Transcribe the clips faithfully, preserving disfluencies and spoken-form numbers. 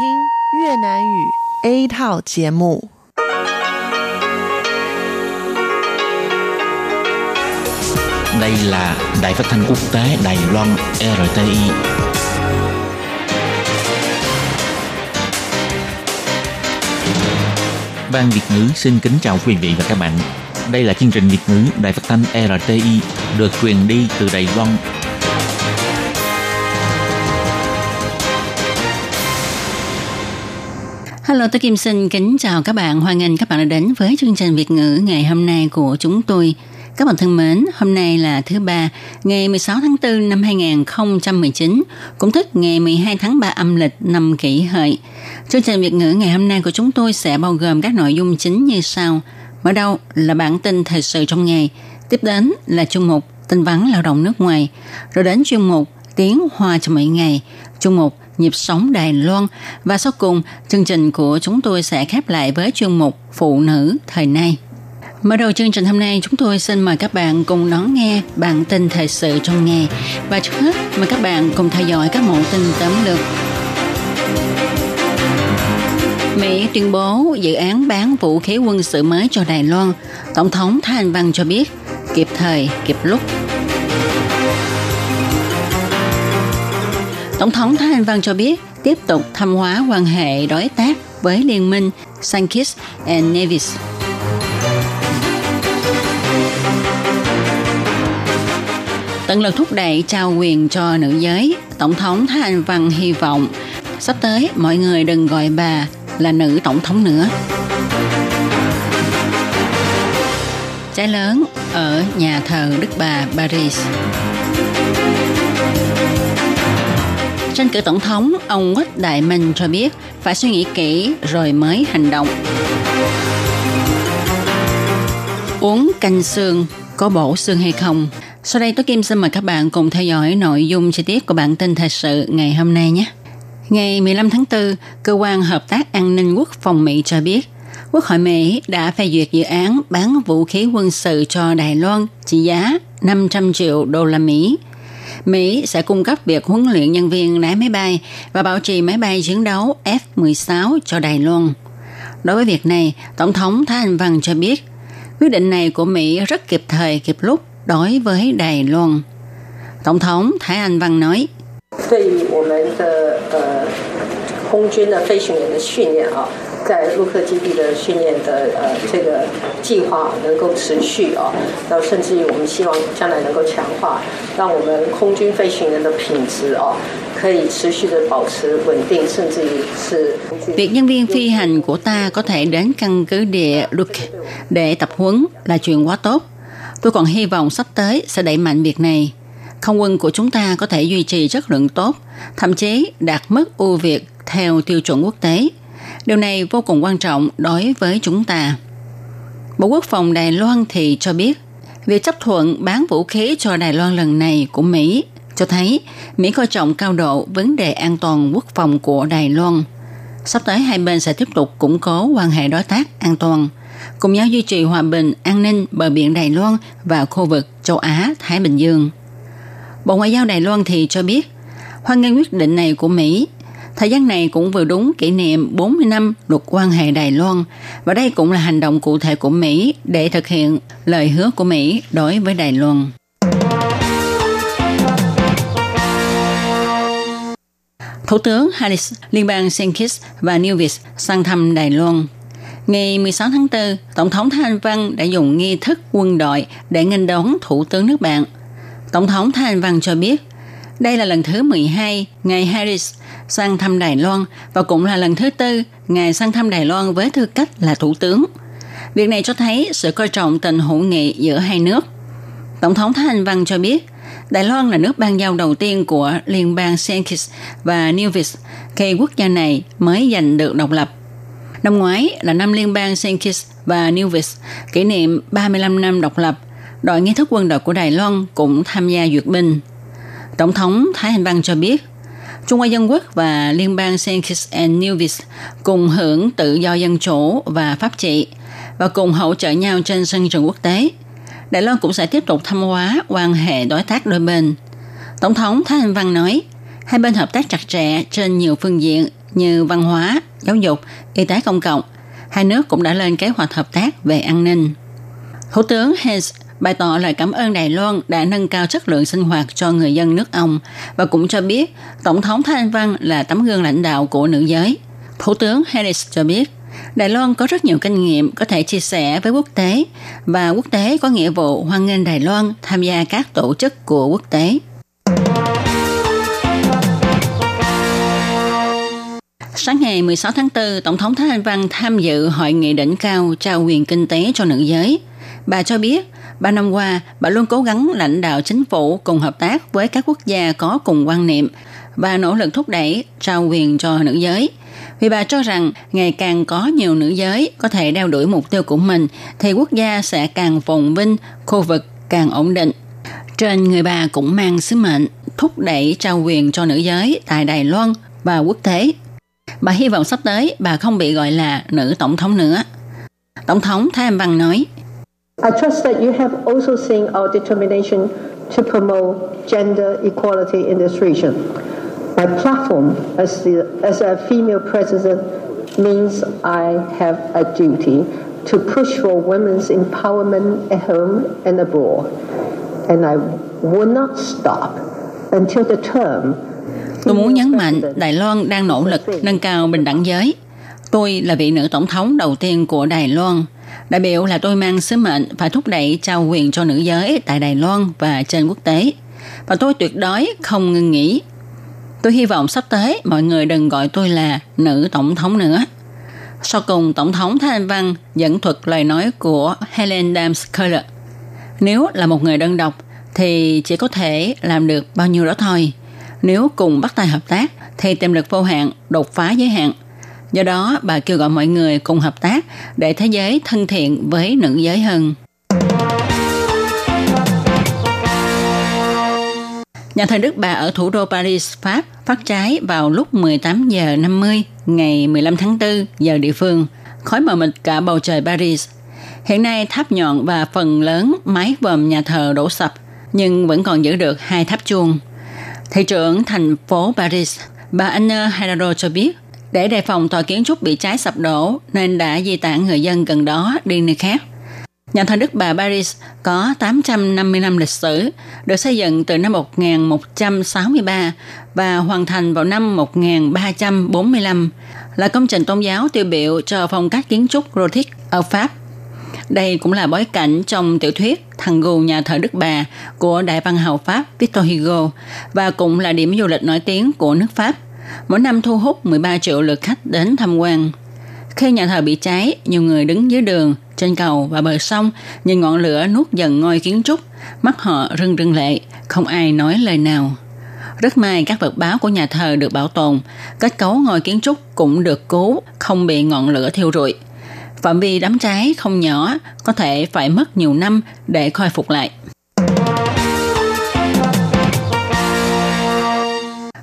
听越南语 A 套节目。Đây là Đài Phát thanh Quốc tế Đài Loan R T I. Ban Việt ngữ xin kính chào quý vị và các bạn. Đây là chương trình Việt ngữ Đài Phát thanh R T I được truyền đi từ Đài Loan. Hello, tôi Kim xin kính chào các bạn. Hoan nghênh các bạn đã đến với chương trình Việt ngữ ngày hôm nay của chúng tôi. Các bạn thân mến, hôm nay là thứ ba, ngày mười sáu tháng tư năm hai nghìn không trăm mười chín, cũng tức ngày mười hai tháng ba âm lịch năm Kỷ Hợi. Chương trình Việt ngữ ngày hôm nay của chúng tôi sẽ bao gồm các nội dung chính như sau. Mở đầu là bản tin thời sự trong ngày, tiếp đến là chuyên mục tin vắn lao động nước ngoài, rồi đến chuyên mục tiếng Hoa cho mỗi ngày, chuyên mục nhịp sống Đài Loan và sau cùng chương trình của chúng tôi sẽ khép lại với chuyên mục phụ nữ thời nay. Mở đầu chương trình hôm nay, chúng tôi xin mời các bạn cùng đón nghe bản tin thời sự trong ngày. Và trước hết, mời các bạn cùng theo dõi các mẫu tin tóm lược. Mỹ tuyên bố dự án bán vũ khí quân sự mới cho Đài Loan. Tổng thống Thái Anh Văn cho biết, kịp thời, kịp lúc. Tổng thống Thái Anh Văn cho biết, tiếp tục thâm hóa quan hệ đối tác với liên minh Saint Kitts and Nevis. Tận lực thúc đẩy trao quyền cho nữ giới, Tổng thống Thái Anh Văn hy vọng sắp tới mọi người đừng gọi bà là nữ tổng thống nữa. Cháy lớn ở nhà thờ Đức Bà Paris. Tranh cử tổng thống, ông Quách Đại Minh cho biết phải suy nghĩ kỹ rồi mới hành động. Uống canh xương có bổ xương hay không? Sau đây, tôi Kim xin mời các bạn cùng theo dõi nội dung chi tiết của bản tin thời sự ngày hôm nay nhé. Ngày mười lăm tháng tư, Cơ quan Hợp tác An ninh Quốc phòng Mỹ cho biết, Quốc hội Mỹ đã phê duyệt dự án bán vũ khí quân sự cho Đài Loan trị giá năm trăm triệu đô la Mỹ. Mỹ sẽ cung cấp việc huấn luyện nhân viên lái máy bay và bảo trì máy bay chiến đấu F mười sáu cho Đài Loan. Đối với việc này, Tổng thống Thái Anh Văn cho biết, quyết định này của Mỹ rất kịp thời, kịp lúc đối với Đài Loan. Tổng thống Thái Anh Văn nói, việc nhân viên phi hành của ta có thể đến căn cứ địa Luke để tập huấn là chuyện quá tốt. Tôi còn hy vọng sắp tới sẽ đẩy mạnh việc này. Không quân của chúng ta có thể duy trì chất lượng tốt, thậm chí đạt mức ưu việt theo tiêu chuẩn quốc tế. Điều này vô cùng quan trọng đối với chúng ta. Bộ Quốc phòng Đài Loan thì cho biết, việc chấp thuận bán vũ khí cho Đài Loan lần này của Mỹ cho thấy Mỹ coi trọng cao độ vấn đề an toàn quốc phòng của Đài Loan. Sắp tới hai bên sẽ tiếp tục củng cố quan hệ đối tác an toàn, cùng nhau duy trì hòa bình, an ninh bờ biển Đài Loan và khu vực châu Á-Thái Bình Dương. Bộ Ngoại giao Đài Loan thì cho biết, hoan nghênh quyết định này của Mỹ. Thời gian này cũng vừa đúng kỷ niệm bốn mươi năm luật quan hệ Đài Loan, và đây cũng là hành động cụ thể của Mỹ để thực hiện lời hứa của Mỹ đối với Đài Loan. Thủ tướng Harris, Liên bang Saint Kitts và Nevis sang thăm Đài Loan. Ngày mười sáu tháng tư, Tổng thống Thái Anh Văn đã dùng nghi thức quân đội để nghênh đón Thủ tướng nước bạn. Tổng thống Thái Anh Văn cho biết, đây là lần thứ mười hai ngài Harris sang thăm Đài Loan và cũng là lần thứ tư ngài sang thăm Đài Loan với tư cách là Thủ tướng. Việc này cho thấy sự coi trọng tình hữu nghị giữa hai nước. Tổng thống Thái Anh Văn cho biết, Đài Loan là nước ban giao đầu tiên của Liên bang Saint Kitts và Nevis khi quốc gia này mới giành được độc lập. Năm ngoái là năm Liên bang Saint Kitts và Nevis kỷ niệm ba mươi lăm năm độc lập, đội nghi thức quân đội của Đài Loan cũng tham gia duyệt binh. Tổng thống Thái Anh Văn cho biết, Trung Hoa Dân Quốc và Liên bang Saint Kitts and Nevis cùng hưởng tự do dân chủ và pháp trị và cùng hỗ trợ nhau trên sân trường quốc tế. Đài Loan cũng sẽ tiếp tục thâm hóa quan hệ đối tác đôi bên. Tổng thống Thái Anh Văn nói, hai bên hợp tác chặt chẽ trên nhiều phương diện như văn hóa, giáo dục, y tế công cộng, hai nước cũng đã lên kế hoạch hợp tác về an ninh. Thủ tướng Hens bày tỏ lời cảm ơn Đài Loan đã nâng cao chất lượng sinh hoạt cho người dân nước ông và cũng cho biết Tổng thống Thái Anh Văn là tấm gương lãnh đạo của nữ giới. Thủ tướng Harris cho biết Đài Loan có rất nhiều kinh nghiệm có thể chia sẻ với quốc tế và quốc tế có nghĩa vụ hoan nghênh Đài Loan tham gia các tổ chức của quốc tế. Sáng ngày mười sáu tháng tư, Tổng thống Thái Anh Văn tham dự hội nghị đỉnh cao trao quyền kinh tế cho nữ giới. Bà cho biết, ba năm qua, bà luôn cố gắng lãnh đạo chính phủ cùng hợp tác với các quốc gia có cùng quan niệm và nỗ lực thúc đẩy trao quyền cho nữ giới. Vì bà cho rằng, ngày càng có nhiều nữ giới có thể đeo đuổi mục tiêu của mình, thì quốc gia sẽ càng phồn vinh, khu vực càng ổn định. Trên người bà cũng mang sứ mệnh thúc đẩy trao quyền cho nữ giới tại Đài Loan và quốc tế. Bà hy vọng sắp tới bà không bị gọi là nữ tổng thống nữa. Tổng thống Thái Anh Văn nói, I trust that you have also seen our determination to promote gender equality in this region. My platform as, the, as a female president means I have a duty to push for women's empowerment at home and abroad. And I will not stop until the term. Tôi muốn nhấn mạnh Đài Loan đang nỗ lực nâng cao bình đẳng giới. Tôi là vị nữ tổng thống đầu tiên của Đài Loan. Đại biểu là tôi mang sứ mệnh phải thúc đẩy trao quyền cho nữ giới tại Đài Loan và trên quốc tế. Và tôi tuyệt đối không ngừng nghỉ. Tôi hy vọng sắp tới mọi người đừng gọi tôi là nữ tổng thống nữa. Sau cùng, Tổng thống Thái Anh Văn dẫn thuật lời nói của Helen Damasker. Nếu là một người đơn độc thì chỉ có thể làm được bao nhiêu đó thôi. Nếu cùng bắt tay hợp tác thì tiềm lực vô hạn, đột phá giới hạn. Do đó, bà kêu gọi mọi người cùng hợp tác để thế giới thân thiện với nữ giới hơn. Nhà thờ Đức Bà ở thủ đô Paris, Pháp phát cháy vào lúc mười tám giờ năm mươi ngày mười lăm tháng tư giờ địa phương, khói mờ mịt cả bầu trời Paris. Hiện nay tháp nhọn và phần lớn mái vòm nhà thờ đổ sập, nhưng vẫn còn giữ được hai tháp chuông. Thị trưởng thành phố Paris, bà Anne Hidalgo cho biết, để đề phòng tòa kiến trúc bị cháy sập đổ nên đã di tản người dân gần đó đi nơi khác. Nhà thờ Đức Bà Paris có tám trăm năm mươi năm lịch sử, được xây dựng từ năm một nghìn một trăm sáu mươi ba và hoàn thành vào năm một nghìn ba trăm bốn mươi lăm, là công trình tôn giáo tiêu biểu cho phong cách kiến trúc Gothic ở Pháp. Đây cũng là bối cảnh trong tiểu thuyết Thằng Gù Nhà thờ Đức Bà của đại văn hào Pháp Victor Hugo và cũng là điểm du lịch nổi tiếng của nước Pháp. Mỗi năm thu hút mười ba triệu lượt khách đến tham quan. Khi nhà thờ bị cháy, nhiều người đứng dưới đường, trên cầu và bờ sông, nhìn ngọn lửa nuốt dần ngôi kiến trúc, mắt họ rưng rưng lệ, không ai nói lời nào. Rất may các vật báo của nhà thờ được bảo tồn, kết cấu ngôi kiến trúc cũng được cứu, không bị ngọn lửa thiêu rụi. Phạm vi đám cháy không nhỏ, có thể phải mất nhiều năm để khôi phục lại.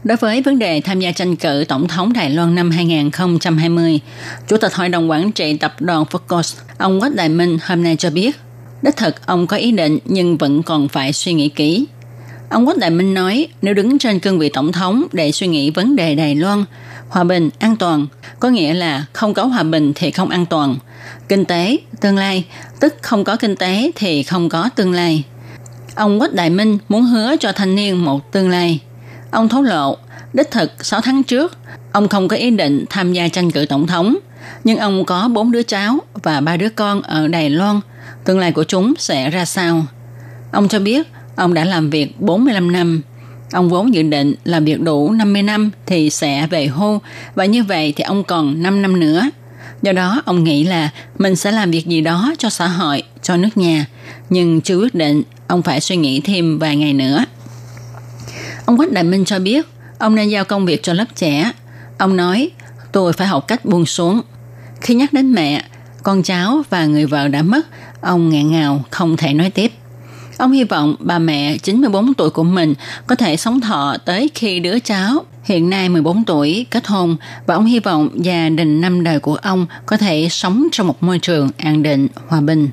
Đối với vấn đề tham gia tranh cử Tổng thống Đài Loan năm hai không hai không, Chủ tịch Hội đồng Quản trị Tập đoàn Foxconn, ông Quách Đại Minh hôm nay cho biết, đích thực ông có ý định nhưng vẫn còn phải suy nghĩ kỹ. Ông Quách Đại Minh nói, nếu đứng trên cương vị Tổng thống để suy nghĩ vấn đề Đài Loan, hòa bình, an toàn, có nghĩa là không có hòa bình thì không an toàn. Kinh tế, tương lai, tức không có kinh tế thì không có tương lai. Ông Quách Đại Minh muốn hứa cho thanh niên một tương lai. Ông thổ lộ, đích thực sáu tháng trước, ông không có ý định tham gia tranh cử tổng thống, nhưng ông có bốn đứa cháu và ba đứa con ở Đài Loan, tương lai của chúng sẽ ra sao? Ông cho biết, ông đã làm việc bốn mươi lăm năm. Ông vốn dự định làm việc đủ năm mươi năm thì sẽ về hưu, và như vậy thì ông còn năm năm nữa. Do đó, ông nghĩ là mình sẽ làm việc gì đó cho xã hội, cho nước nhà, nhưng chưa quyết định, ông phải suy nghĩ thêm vài ngày nữa. Ông Quách Đại Minh cho biết, ông nên giao công việc cho lớp trẻ. Ông nói, tôi phải học cách buông xuống. Khi nhắc đến mẹ, con cháu và người vợ đã mất, ông ngẹn ngào không thể nói tiếp. Ông hy vọng bà mẹ chín mươi bốn tuổi của mình có thể sống thọ tới khi đứa cháu hiện nay mười bốn tuổi kết hôn, và ông hy vọng gia đình năm đời của ông có thể sống trong một môi trường an định, hòa bình.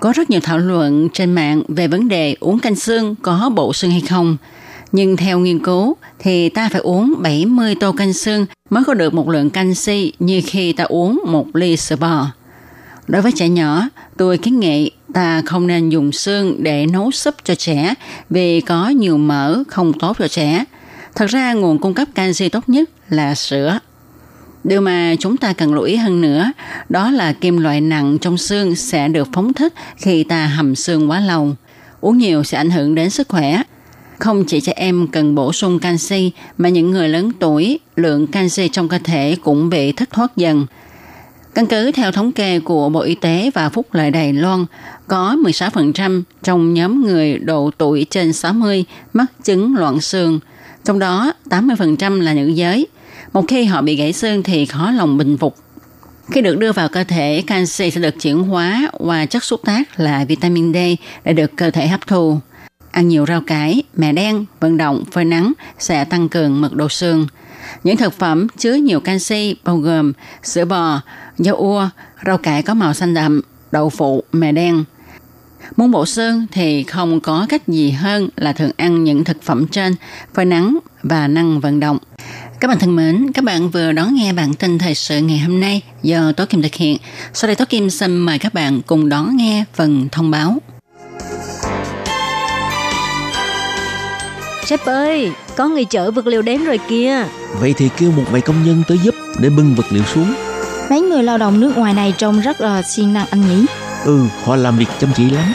Có rất nhiều thảo luận trên mạng về vấn đề uống canh xương có bổ xương hay không. Nhưng theo nghiên cứu thì ta phải uống bảy mươi tô canh xương mới có được một lượng canxi như khi ta uống một ly sữa bò. Đối với trẻ nhỏ, tôi kiến nghị ta không nên dùng xương để nấu súp cho trẻ vì có nhiều mỡ không tốt cho trẻ. Thật ra nguồn cung cấp canxi tốt nhất là sữa. Điều mà chúng ta cần lưu ý hơn nữa đó là kim loại nặng trong xương sẽ được phóng thích khi ta hầm xương quá lâu. Uống nhiều sẽ ảnh hưởng đến sức khỏe. Không chỉ trẻ em cần bổ sung canxi mà những người lớn tuổi, lượng canxi trong cơ thể cũng bị thất thoát dần. Căn cứ theo thống kê của Bộ Y tế và Phúc lợi Đài Loan, có mười sáu phần trăm trong nhóm người độ tuổi trên sáu mươi mắc chứng loãng xương, trong đó tám mươi phần trăm là nữ giới. Một khi họ bị gãy xương thì khó lòng bình phục. Khi được đưa vào cơ thể, canxi sẽ được chuyển hóa qua chất xúc tác là vitamin D để được cơ thể hấp thu. Ăn nhiều rau cải, mè đen, vận động, phơi nắng sẽ tăng cường mật độ xương. Những thực phẩm chứa nhiều canxi bao gồm sữa bò, dâu ua, rau cải có màu xanh đậm, đậu phụ, mè đen. Muốn bổ xương thì không có cách gì hơn là thường ăn những thực phẩm trên, phơi nắng và năng vận động. Các bạn thân mến, các bạn vừa đón nghe bản tin thời sự ngày hôm nay do Tố Kim thực hiện. Sau đây Tố Kim xin mời các bạn cùng đón nghe phần thông báo. Sếp ơi, có người chở vật liệu đến rồi kìa. Vậy thì kêu một vài công nhân tới giúp để bưng vật liệu xuống. Mấy người lao động nước ngoài này trông rất là siêng năng anh nhỉ. Ừ, họ làm việc chăm chỉ lắm.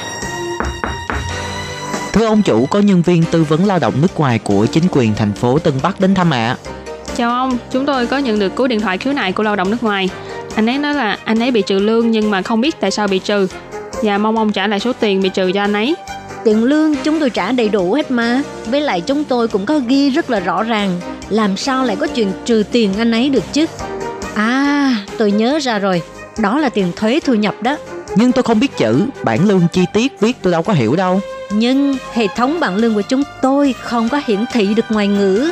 Thưa ông chủ, có nhân viên tư vấn lao động nước ngoài của chính quyền thành phố Tân Bắc đến thăm ạ. À. Chào ông, chúng tôi có nhận được cú điện thoại khiếu nại của lao động nước ngoài. Anh ấy nói là anh ấy bị trừ lương nhưng mà không biết tại sao bị trừ. Và mong ông trả lại số tiền bị trừ cho anh ấy. Tiền lương chúng tôi trả đầy đủ hết mà. Với lại chúng tôi cũng có ghi rất là rõ ràng. Làm sao lại có chuyện trừ tiền anh ấy được chứ? À, tôi nhớ ra rồi. Đó là tiền thuế thu nhập đó. Nhưng tôi không biết chữ, bảng lương chi tiết viết tôi đâu có hiểu đâu. Nhưng hệ thống bảng lương của chúng tôi không có hiển thị được ngoại ngữ.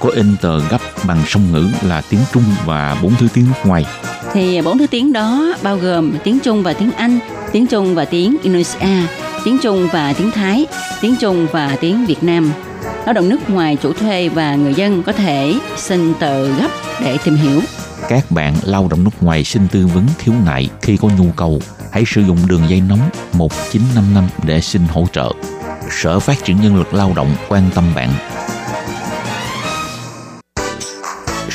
có in tờ gấp bằng song ngữ là tiếng Trung và bốn thứ tiếng nước ngoài. Thì bốn thứ tiếng đó bao gồm tiếng Trung và tiếng Anh, tiếng Trung và tiếng Indonesia, tiếng Trung và tiếng Thái, tiếng Trung và tiếng Việt Nam. Lao động nước ngoài, chủ thuê và người dân có thể xin tờ gấp để tìm hiểu. Các bạn lao động nước ngoài xin tư vấn khiếu nại khi có nhu cầu, hãy sử dụng đường dây nóng một chín năm năm để xin hỗ trợ. Sở Phát triển Nhân lực Lao động quan tâm bạn.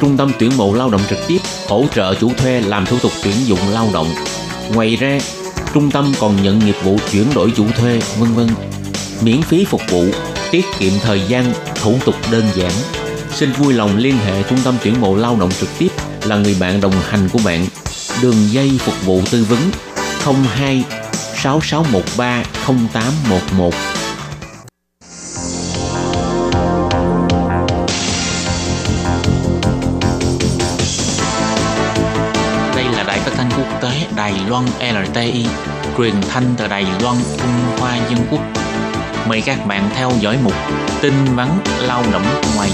Trung tâm tuyển mộ lao động trực tiếp hỗ trợ chủ thuê làm thủ tục tuyển dụng lao động. Ngoài ra, trung tâm còn nhận nghiệp vụ chuyển đổi chủ thuê, vân vân. Miễn phí phục vụ, tiết kiệm thời gian, thủ tục đơn giản. Xin vui lòng liên hệ trung tâm tuyển mộ lao động trực tiếp là người bạn đồng hành của bạn. Đường dây phục vụ tư vấn không hai sáu sáu một ba không tám một một Loan rờ tê i, truyền thanh từ Đài Loan, Trung Hoa Dân Quốc. Mời các bạn theo dõi mục tin vắn lao động ngoài.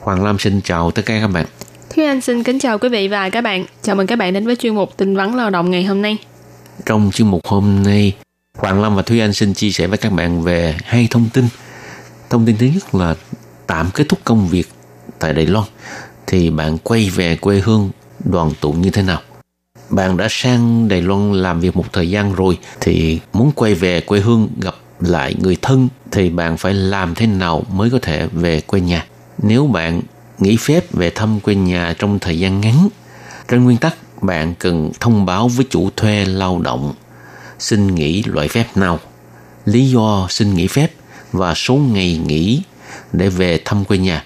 Hoàng Lam xin chào tất cả các bạn. Thúy Anh xin kính chào quý vị và các bạn. Chào mừng các bạn đến với chuyên mục tin vắn lao động ngày hôm nay. Trong chuyên mục hôm nay, Hoàng Lam và Thúy Anh xin chia sẻ với các bạn về hai thông tin. Thông tin thứ nhất là tạm kết thúc công việc tại Đài Loan, thì bạn quay về quê hương đoàn tụ như thế nào? Bạn đã sang Đài Loan làm việc một thời gian rồi, thì muốn quay về quê hương gặp lại người thân, thì bạn phải làm thế nào mới có thể về quê nhà? Nếu bạn nghỉ phép về thăm quê nhà trong thời gian ngắn, trên nguyên tắc bạn cần thông báo với chủ thuê lao động xin nghỉ loại phép nào, lý do xin nghỉ phép và số ngày nghỉ để về thăm quê nhà.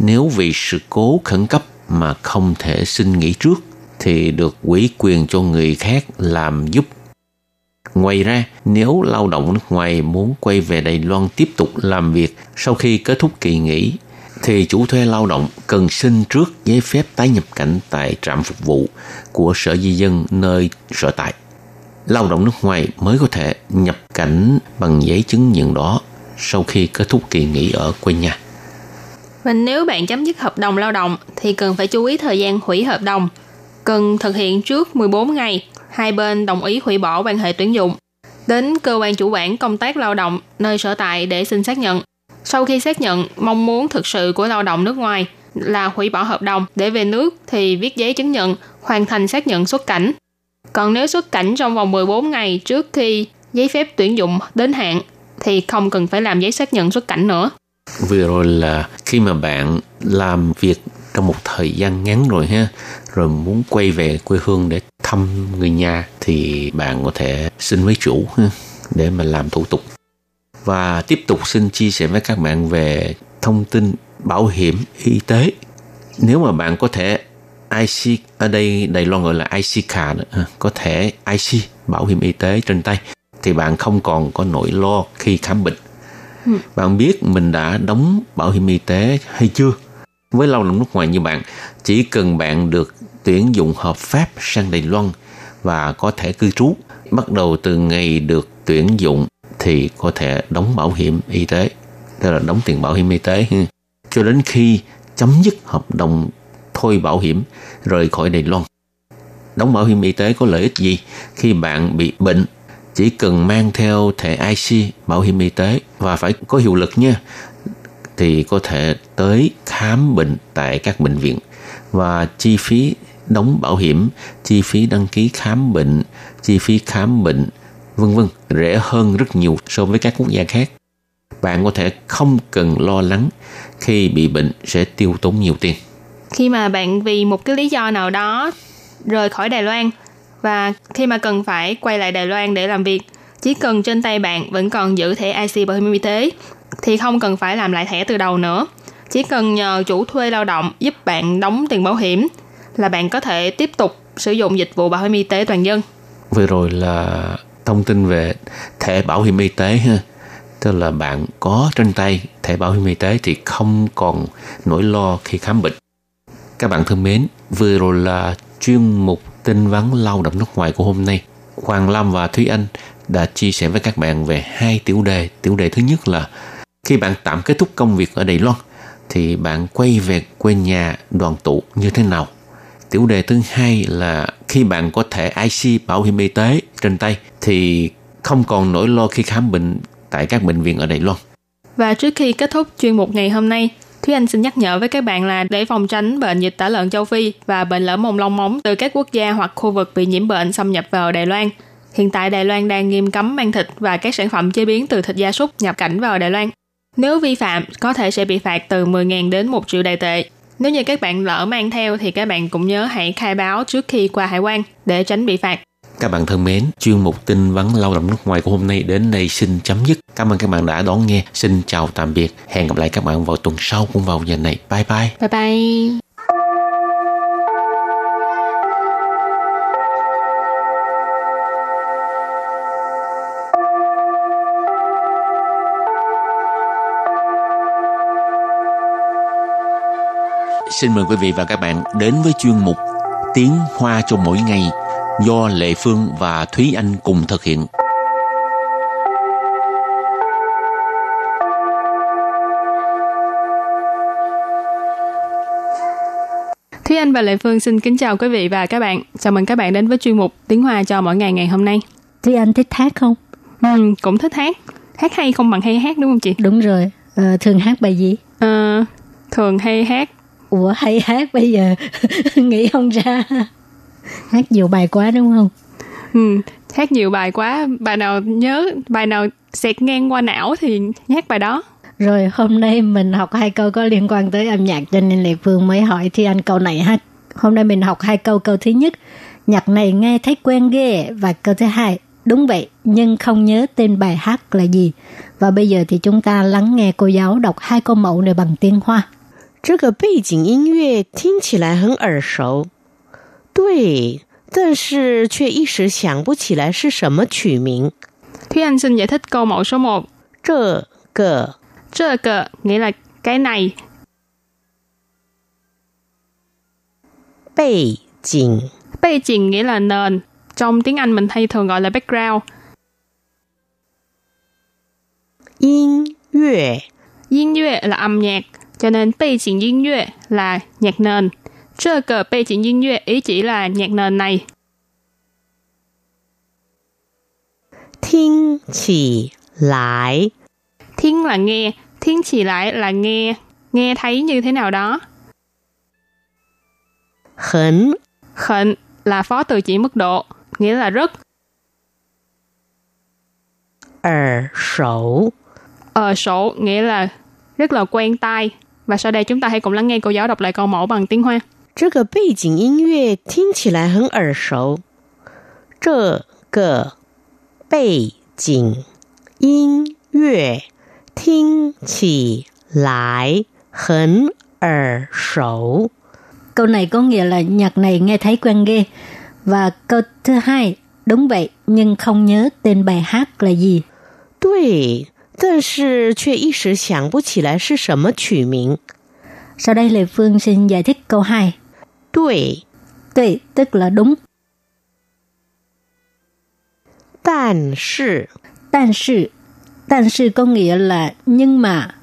Nếu vì sự cố khẩn cấp mà không thể xin nghỉ trước thì được ủy quyền cho người khác làm giúp. Ngoài ra, nếu lao động nước ngoài muốn quay về Đài Loan tiếp tục làm việc sau khi kết thúc kỳ nghỉ, thì chủ thuê lao động cần xin trước giấy phép tái nhập cảnh tại trạm phục vụ của sở di dân nơi sở tại. Lao động nước ngoài mới có thể nhập cảnh bằng giấy chứng nhận đó sau khi kết thúc kỳ nghỉ ở quê nhà. Và nếu bạn chấm dứt hợp đồng lao động thì cần phải chú ý thời gian hủy hợp đồng. Cần thực hiện trước mười bốn ngày, hai bên đồng ý hủy bỏ quan hệ tuyển dụng. Đến cơ quan chủ quản công tác lao động nơi sở tại để xin xác nhận. Sau khi xác nhận mong muốn thực sự của lao động nước ngoài là hủy bỏ hợp đồng để về nước thì viết giấy chứng nhận hoàn thành xác nhận xuất cảnh. Còn nếu xuất cảnh trong vòng mười bốn ngày trước khi giấy phép tuyển dụng đến hạn thì không cần phải làm giấy xác nhận xuất cảnh nữa. Vừa rồi là khi mà bạn làm việc trong một thời gian ngắn rồi ha, rồi muốn quay về quê hương để thăm người nhà thì bạn có thể xin với chủ ha, để mà làm thủ tục. Và tiếp tục xin chia sẻ với các bạn về thông tin bảo hiểm y tế. Nếu mà bạn có thể i xê, ở đây Đài Loan gọi là i xê card, có thể i xê, bảo hiểm y tế trên tay, thì bạn không còn có nỗi lo khi khám bệnh. Ừ. Bạn biết mình đã đóng bảo hiểm y tế hay chưa? Với lao động nước ngoài như bạn, chỉ cần bạn được tuyển dụng hợp pháp sang Đài Loan và có thẻ cư trú, bắt đầu từ ngày được tuyển dụng thì có thể đóng bảo hiểm y tế, tức là đóng tiền bảo hiểm y tế, cho đến khi chấm dứt hợp đồng thôi bảo hiểm rời khỏi Đài Loan. Đóng bảo hiểm y tế có lợi ích gì? Khi bạn bị bệnh, chỉ cần mang theo thẻ i xê, bảo hiểm y tế và phải có hiệu lực nha, thì có thể tới khám bệnh tại các bệnh viện và chi phí đóng bảo hiểm, chi phí đăng ký khám bệnh, chi phí khám bệnh, vân vân rẻ hơn rất nhiều so với các quốc gia khác. Bạn có thể không cần lo lắng khi bị bệnh sẽ tiêu tốn nhiều tiền. Khi mà bạn vì một cái lý do nào đó rời khỏi Đài Loan và khi mà cần phải quay lại Đài Loan để làm việc, chỉ cần trên tay bạn vẫn còn giữ thẻ i xê bảo hiểm y tế thì không cần phải làm lại thẻ từ đầu nữa. Chỉ cần nhờ chủ thuê lao động giúp bạn đóng tiền bảo hiểm là bạn có thể tiếp tục sử dụng dịch vụ bảo hiểm y tế toàn dân. Vừa rồi là thông tin về thẻ bảo hiểm y tế ha, tức là bạn có trên tay thẻ bảo hiểm y tế thì không còn nỗi lo khi khám bệnh. Các bạn thân mến, vừa rồi là chuyên mục tin vắn lao động nước ngoài của hôm nay. Hoàng Lam và Thúy Anh đã chia sẻ với các bạn về hai tiểu đề. Tiểu đề thứ nhất là khi bạn tạm kết thúc công việc ở Đài Loan thì bạn quay về quê nhà đoàn tụ như thế nào. Tiểu đề thứ hai là khi bạn có thẻ i xê bảo hiểm y tế trên tay thì không còn nỗi lo khi khám bệnh tại các bệnh viện ở Đài Loan. Và trước khi kết thúc chuyên mục ngày hôm nay, Thúy Anh xin nhắc nhở với các bạn là để phòng tránh bệnh dịch tả lợn châu Phi và bệnh lở mồm long móng từ các quốc gia hoặc khu vực bị nhiễm bệnh xâm nhập vào Đài Loan. Hiện tại Đài Loan đang nghiêm cấm mang thịt và các sản phẩm chế biến từ thịt gia súc nhập cảnh vào Đài Loan. Nếu vi phạm, có thể sẽ bị phạt từ mười nghìn đến một triệu Đài tệ. Nếu như các bạn lỡ mang theo thì các bạn cũng nhớ hãy khai báo trước khi qua hải quan để tránh bị phạt. Các bạn thân mến, chuyên mục tin vắn lao động nước ngoài của hôm nay đến đây xin chấm dứt. Cảm ơn các bạn đã đón nghe. Xin chào tạm biệt. Hẹn gặp lại các bạn vào tuần sau cũng vào giờ này. Bye bye. Bye bye. xin mời quý vị và các bạn đến với chuyên mục Tiếng Hoa cho mỗi ngày do Lệ Phương và Thúy Anh cùng thực hiện. Thúy Anh và Lệ Phương xin kính chào quý vị và các bạn. Chào mừng các bạn đến với chuyên mục Tiếng Hoa cho mỗi ngày ngày hôm nay. Thúy Anh thích hát không? Ừ, cũng thích hát. Hát hay không bằng hay hát đúng không chị? Đúng rồi. À, thường hát bài gì? À, thường hay hát. Ủa hay hát bây giờ nghĩ không ra. Hát nhiều bài quá đúng không? Ừ, hát nhiều bài quá. Bài nào nhớ, bài nào xẹt ngang qua não thì hát bài đó. Rồi hôm nay mình học hai câu có liên quan tới âm nhạc cho nên Lệ Phương mới hỏi Thi Anh câu này ha. Hôm nay mình học hai câu. Câu thứ nhất, nhạc này nghe thấy quen ghê. Và câu thứ hai, đúng vậy nhưng không nhớ tên bài hát là gì. Và bây giờ thì chúng ta lắng nghe cô giáo đọc hai câu mẫu này bằng tiếng Hoa. 这个背景音乐听起来很耳熟，对，但是却一时想不起来是什么曲名。 Thúy Anh xin giải thích câu mẫu số một. 这个 这个 nghĩa là cái này. 背景 背景 nghĩa là nền. Trong tiếng Anh mình hay thường gọi là background. 音乐 音乐 là âm nhạc. Cho nên, bê chỉnh yên yue là nhạc nền. Trơ cờ bê chỉnh yên yue ý chỉ là nhạc nền này. Thiên chỉ lại. Thiên là nghe. Thiên chỉ lại là nghe. Nghe thấy như thế nào đó. Hẳn. Hẳn là phó từ chỉ mức độ. Nghĩa là rất. Ở sổ. Ở sổ nghĩa là rất là quen tai. Và sau đây chúng ta hãy cùng lắng nghe cô giáo đọc lại câu mẫu bằng tiếng Hoa. 这个背景音乐听起来很耳熟。这个背景音乐听起来很耳熟。 Câu này có nghĩa là nhạc này nghe thấy quen ghê. Và câu thứ hai, đúng vậy nhưng không nhớ tên bài hát là gì. 对，但是却一时想不起来是什么曲名。 Sau đây Lê Phương xin giải thích câu hai. 对, 对 tức là đúng. 但是, 但是, 但是 có nghĩa là nhưng mà.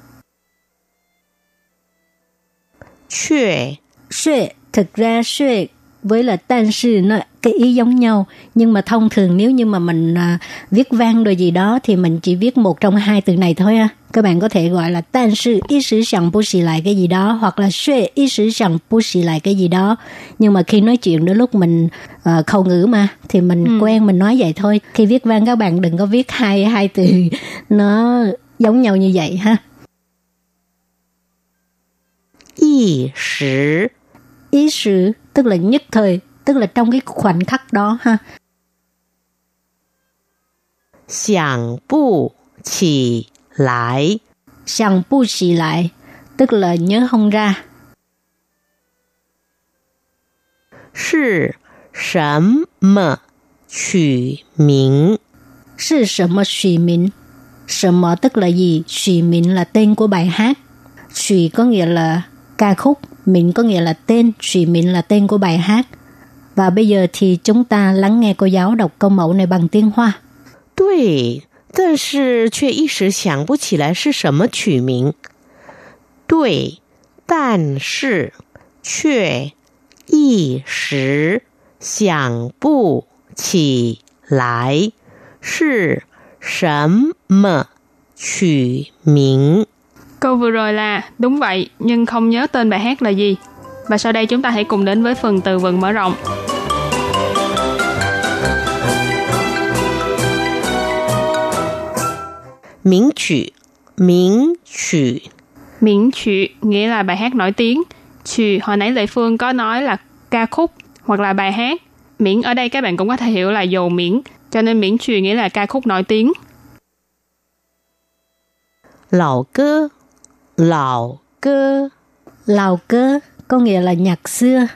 却, 却 thực ra 却 với là 但是 nó cái ý giống nhau, nhưng mà thông thường nếu như mà mình à, viết văn đồ gì đó thì mình chỉ viết một trong hai từ này thôi ha. Các bạn có thể gọi là 但是一时想不起来 cái gì đó, hoặc là 却一时想不起来 cái gì đó. Nhưng mà khi nói chuyện đôi lúc mình à, khẩu ngữ mà thì mình ừ. quen mình nói vậy thôi. Khi viết văn các bạn đừng có viết hai hai từ nó giống nhau như vậy ha. 一时 一时 tức là nhất thời, tức là trong cái khoảnh khắc đó ha. Xiang bu chỉ lại. Xiang bu chỉ lại tức là nhớ không ra. Sì shen me qu ming. Sì shen me qu ming. Shen me tức là gì? Qu ming là tên của bài hát. Qu có nghĩa là ca khúc, mình có nghĩa là tên, qu ming là tên của bài hát. Và bây giờ thì chúng ta lắng nghe cô giáo đọc câu mẫu này bằng tiếng Hoa. 对，但是却一时想不起来是什么曲名。 对，但是却一时想不起来是什么曲名。 Câu vừa rồi là đúng vậy nhưng không nhớ tên bài hát là gì. Và sau đây chúng ta hãy cùng đến với phần từ vựng mở rộng. Miễn chữ, miễn chữ. Miễn chữ nghĩa là bài hát nổi tiếng. Chữ hồi nãy Lệ Phương có nói là ca khúc hoặc là bài hát. Miễn ở đây các bạn cũng có thể hiểu là dầu miễn. Cho nên miễn chữ nghĩa là ca khúc nổi tiếng. Lão cơ, lão cơ. Lão cơ có nghĩa là nhạc xưa.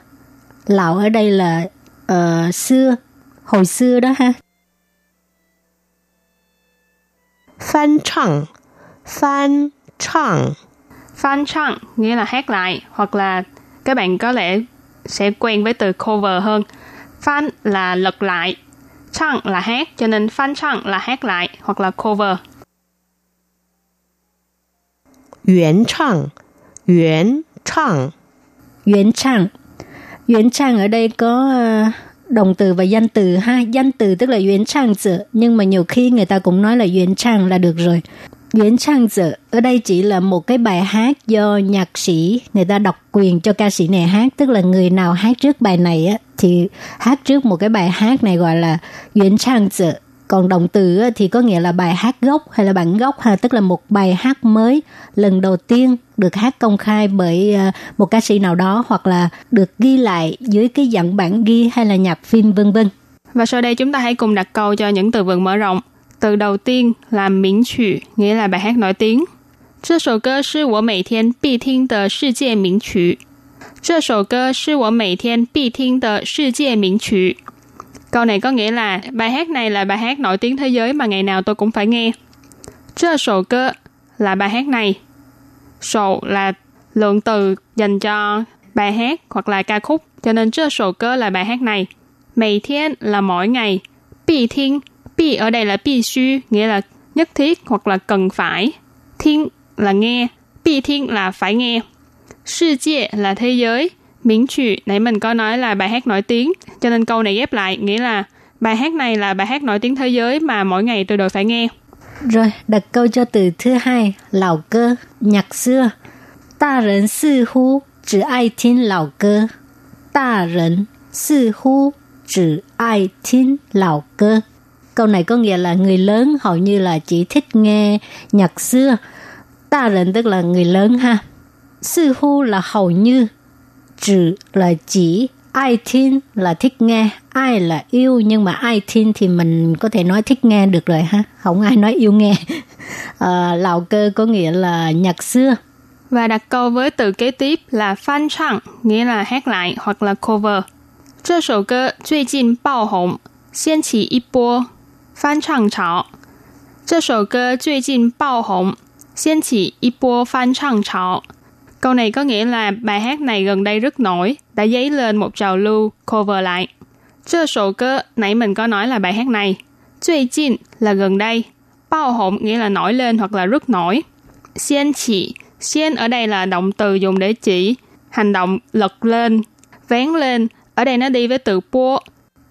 Lão ở đây là uh, xưa, hồi xưa đó ha. Phan chang, phan chang. Phan chang nghĩa là hát lại hoặc là các bạn có lẽ sẽ quen với từ cover hơn. Fan là lật lại, chang là hát, cho nên fan chang là hát lại hoặc là cover. Nguyên chang, nguyên chang, nguyên chang. Nguyên chang ở đây có động từ và danh từ ha. Danh từ tức là nguyên chang tử, nhưng mà nhiều khi người ta cũng nói là nguyên chang là được rồi. Nguyên chang tử ở đây chỉ là một cái bài hát do nhạc sĩ người ta độc quyền cho ca sĩ này hát, tức là người nào hát trước bài này á thì hát trước một cái bài hát này gọi là nguyên chang tử. Còn động từ thì có nghĩa là bài hát gốc hay là bản gốc ha, tức là một bài hát mới lần đầu tiên được hát công khai bởi một ca sĩ nào đó hoặc là được ghi lại dưới cái dạng bản ghi hay là nhạc phim vân vân. Và sau đây chúng ta hãy cùng đặt câu cho những từ vựng mở rộng. Từ đầu tiên là minh chủ, nghĩa là bài hát nổi tiếng. This song is my daily listening world song. This song is my daily listening world song. Câu này có nghĩa là bài hát này là bài hát nổi tiếng thế giới mà ngày nào tôi cũng phải nghe. Chơ sổ cơ là bài hát này. Sổ là lượng từ dành cho bài hát hoặc là ca khúc. Cho nên chơ sổ cơ là bài hát này. Mày thiên là mỗi ngày. Bị thiên, bị ở đây là bị suy, nghĩa là nhất thiết hoặc là cần phải. Thiên là nghe. Bị thiên là phải nghe. Sư chia là thế giới. Miễn trừ, nãy mình có nói là bài hát nổi tiếng, cho nên câu này ghép lại, nghĩa là bài hát này là bài hát nổi tiếng thế giới mà mỗi ngày tôi đều phải nghe. Rồi, đặt câu cho từ thứ hai, lão cơ, nhạc xưa. Ta rần sư hú, chỉ ai thính lão cơ. Ta rần sư hú, chỉ ai thính lão cơ. Câu này có nghĩa là người lớn hầu như là chỉ thích nghe nhạc xưa. Ta rần tức là người lớn ha. Sư hú là hầu như. Chữ là chỉ, ai tin là thích nghe, ai là yêu, nhưng mà ai tin thì mình có thể nói thích nghe được rồi ha, không ai nói yêu nghe. À, lão cơ có nghĩa là nhạc xưa. Và đặt câu với từ kế tiếp là phan chang, nghĩa là hát lại hoặc là cover. Chơ sổ cơ duy jin bao hồng, xiên chỉ y bố, phan chang chào. Chơ sổ cơ duy jin bao hồng, xiên chỉ y bố phan chang chào. Câu này có nghĩa là bài hát này gần đây rất nổi, đã dấy lên một trào lưu cover lại. Chơ sổ cơ, nãy mình có nói là bài hát này. Duy jin là gần đây. Bao hỗn nghĩa là nổi lên hoặc là rất nổi. Xiên chỉ, xiên ở đây là động từ dùng để chỉ hành động lật lên, vén lên. Ở đây nó đi với từ bua,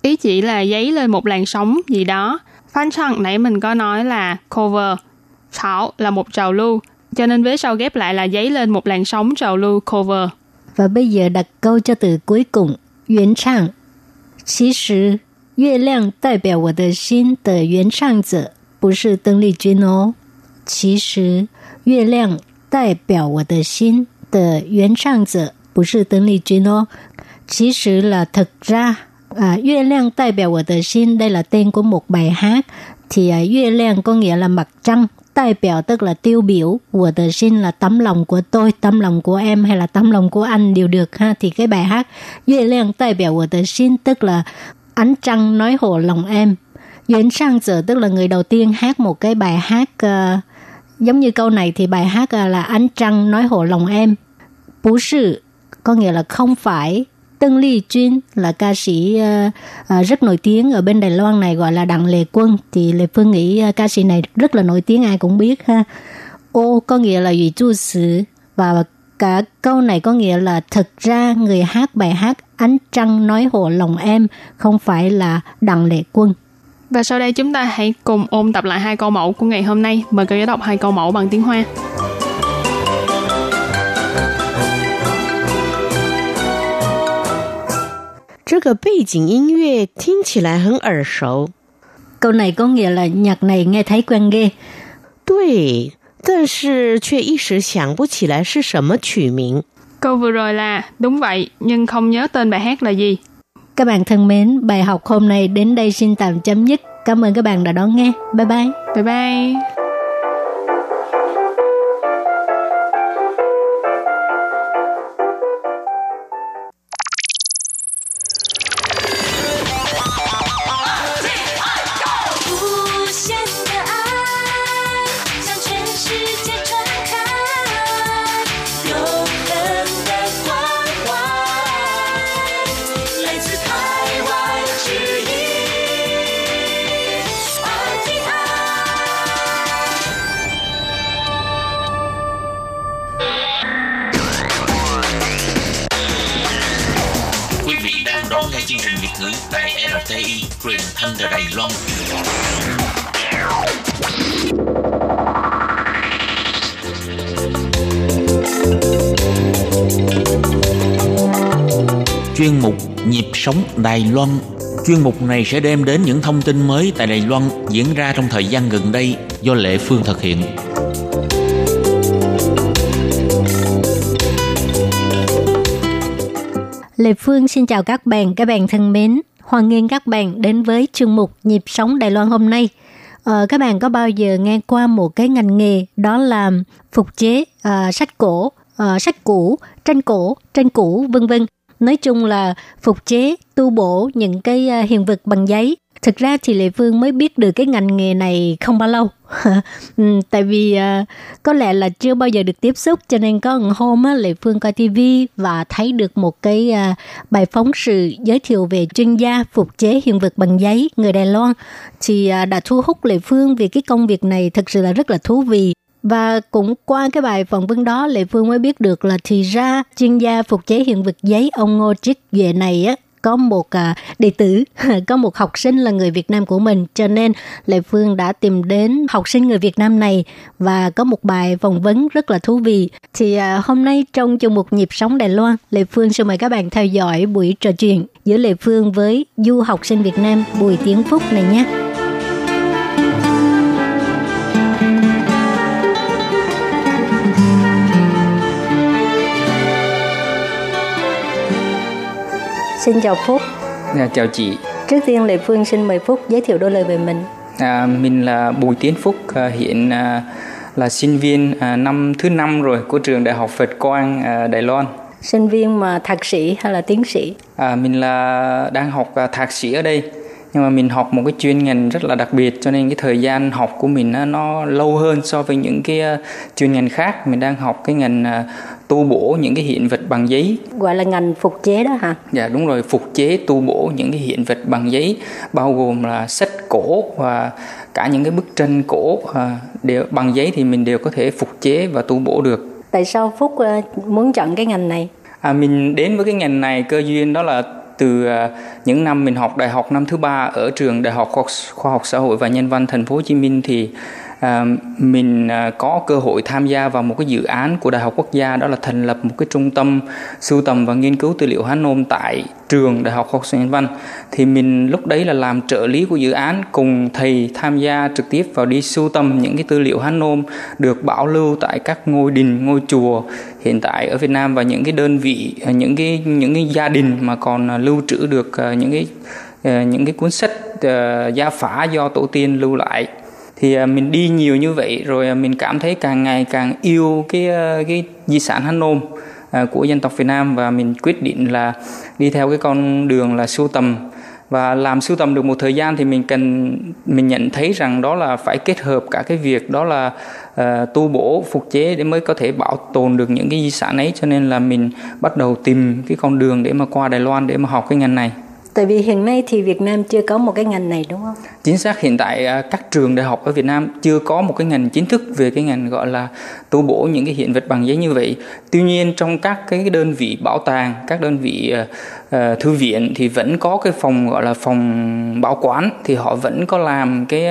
ý chỉ là dấy lên một làn sóng gì đó. Phan sang nãy mình có nói là cover. Chảo là một trào lưu. Cho nên vế sau ghép lại là dấy lên một làn sóng trào lưu cover. Và bây giờ đặt câu cho từ cuối cùng, nguyên chang. Thực sự, Yue Liang đại biểu của tôi xin của nguyên chang tử, không phải Tân Lị Quân ồ. Thực sự, Yue Liang đại biểu của tôi xin của nguyên chang tử, không phải Tân Lị Quân ồ. Thực sự là thực ra, à, Yue Liang đại biểu của tôi xin đây là tên của một bài hát, thì à, Yue Liang có nghĩa là mặt trăng. Đại biểu tức là tiêu biểu, của tờ sinh là tấm lòng của tôi, tấm lòng của em hay là tấm lòng của anh đều được ha. Thì cái bài hát Yue Liang đại biểu của tờ sinh tức là ánh trăng nói hộ lòng em. Yến sang giờ tức là người đầu tiên hát một cái bài hát uh, giống như câu này thì bài hát uh, là ánh trăng nói hộ lòng em. Bú sự có nghĩa là không phải. Tân Ly Jun là ca sĩ uh, uh, rất nổi tiếng ở bên Đài Loan này gọi là Đặng Lệ Quân. Thì Lệ Phương nghĩ uh, ca sĩ này rất là nổi tiếng, ai cũng biết ha. Ô có nghĩa là ủy chu sử. Và cả câu này có nghĩa là thực ra người hát bài hát Ánh Trăng Nói Hộ Lòng Em không phải là Đặng Lệ Quân. Và sau đây chúng ta hãy cùng ôn tập lại hai câu mẫu của ngày hôm nay. Mời các bạn đọc hai câu mẫu bằng tiếng Hoa. Câu này có nghĩa là nhạc này nghe thấy quen ghê. Câu vừa rồi là đúng vậy, nhưng không nhớ tên bài hát là gì. Các bạn thân mến, bài học hôm nay đến đây xin tạm chấm dứt. Cảm ơn các bạn đã đón nghe. Bye bye. Bye bye. thứ tại rờ tê i, truyền thanh từ Đài Loan. Chuyên mục Nhịp sống Đài Loan. Chuyên mục này sẽ đem đến những thông tin mới tại Đài Loan diễn ra trong thời gian gần đây do Lệ Phương thực hiện. Lệ Phương xin chào các bạn, các bạn thân mến. Hoan nghênh các bạn đến với chương mục Nhịp sống Đài Loan hôm nay. Ờ, các bạn có bao giờ nghe qua một cái ngành nghề đó là phục chế à, sách cổ, à, sách cũ, tranh cổ, tranh cũ, vân vân. Nói chung là phục chế, tu bổ những cái hiện vật bằng giấy. Thực ra thì Lệ Phương mới biết được cái ngành nghề này không bao lâu. Tại vì uh, có lẽ là chưa bao giờ được tiếp xúc, cho nên có một hôm á, Lệ Phương coi ti vi và thấy được một cái uh, bài phóng sự giới thiệu về chuyên gia phục chế hiện vật bằng giấy người Đài Loan. Thì uh, đã thu hút Lệ Phương vì cái công việc này thực sự là rất là thú vị. Và cũng qua cái bài phỏng vấn đó, Lệ Phương mới biết được là thì ra chuyên gia phục chế hiện vật giấy ông Ngô Triết Duệ này á, có một đệ tử, có một học sinh là người Việt Nam của mình, cho nên Lệ Phương đã tìm đến học sinh người Việt Nam này và có một bài phỏng vấn rất là thú vị. Thì hôm nay trong chương mục Nhịp sống Đài Loan, Lệ Phương xin mời các bạn theo dõi buổi trò chuyện giữa Lệ Phương với du học sinh Việt Nam Bùi Tiến Phúc này nhé. Xin chào Phúc. À, chào chị. Trước tiên Lệ Phương xin mời Phúc giới thiệu đôi lời về mình. À, mình là Bùi Tiến Phúc, à, hiện à, là sinh viên à, năm thứ năm rồi của trường Đại học Phật Quang à, Đài Loan. Sinh viên mà thạc sĩ hay là tiến sĩ? À, mình là đang học à, thạc sĩ ở đây, nhưng mà mình học một cái chuyên ngành rất là đặc biệt, cho nên cái thời gian học của mình nó, nó lâu hơn so với những cái uh, chuyên ngành khác. Mình đang học cái ngành uh, tu bổ những cái hiện vật bằng giấy, gọi là ngành phục chế đó hả? Dạ đúng rồi, phục chế tu bổ những cái hiện vật bằng giấy, bao gồm là sách cổ và cả những cái bức tranh cổ uh, đều bằng giấy thì mình đều có thể phục chế và tu bổ được. Tại sao Phúc uh, muốn chọn cái ngành này? À, mình đến với cái ngành này cơ duyên đó là từ những năm mình học đại học năm thứ ba ở trường Đại học Khoa học Xã hội và Nhân văn Thành phố Hồ Chí Minh, thì mình có cơ hội tham gia vào một cái dự án của Đại học Quốc gia, đó là thành lập một cái trung tâm sưu tầm và nghiên cứu tư liệu Hán Nôm tại trường Đại học Khoa học Xã hội và Nhân văn. Thì mình lúc đấy là làm trợ lý của dự án, cùng thầy tham gia trực tiếp vào đi sưu tầm những cái tư liệu Hán Nôm được bảo lưu tại các ngôi đình, ngôi chùa hiện tại ở Việt Nam, và những cái đơn vị, những cái những cái gia đình mà còn lưu trữ được những cái những cái cuốn sách gia phả do tổ tiên lưu lại. Thì mình đi nhiều như vậy rồi mình cảm thấy càng ngày càng yêu cái cái di sản Hán Nôm của dân tộc Việt Nam, và mình quyết định là đi theo cái con đường là sưu tầm. Và làm sưu tầm được một thời gian thì mình cần mình nhận thấy rằng đó là phải kết hợp cả cái việc đó là uh, tu bổ phục chế để mới có thể bảo tồn được những cái di sản ấy, cho nên là mình bắt đầu tìm cái con đường để mà qua Đài Loan để mà học cái ngành này. Tại vì hiện nay thì Việt Nam chưa có một cái ngành này đúng không? Chính xác, hiện tại các trường đại học ở Việt Nam chưa có một cái ngành chính thức về cái ngành gọi là tu bổ những cái hiện vật bằng giấy như vậy. Tuy nhiên trong các cái đơn vị bảo tàng, các đơn vị uh, thư viện thì vẫn có cái phòng gọi là phòng bảo quản, thì họ vẫn có làm cái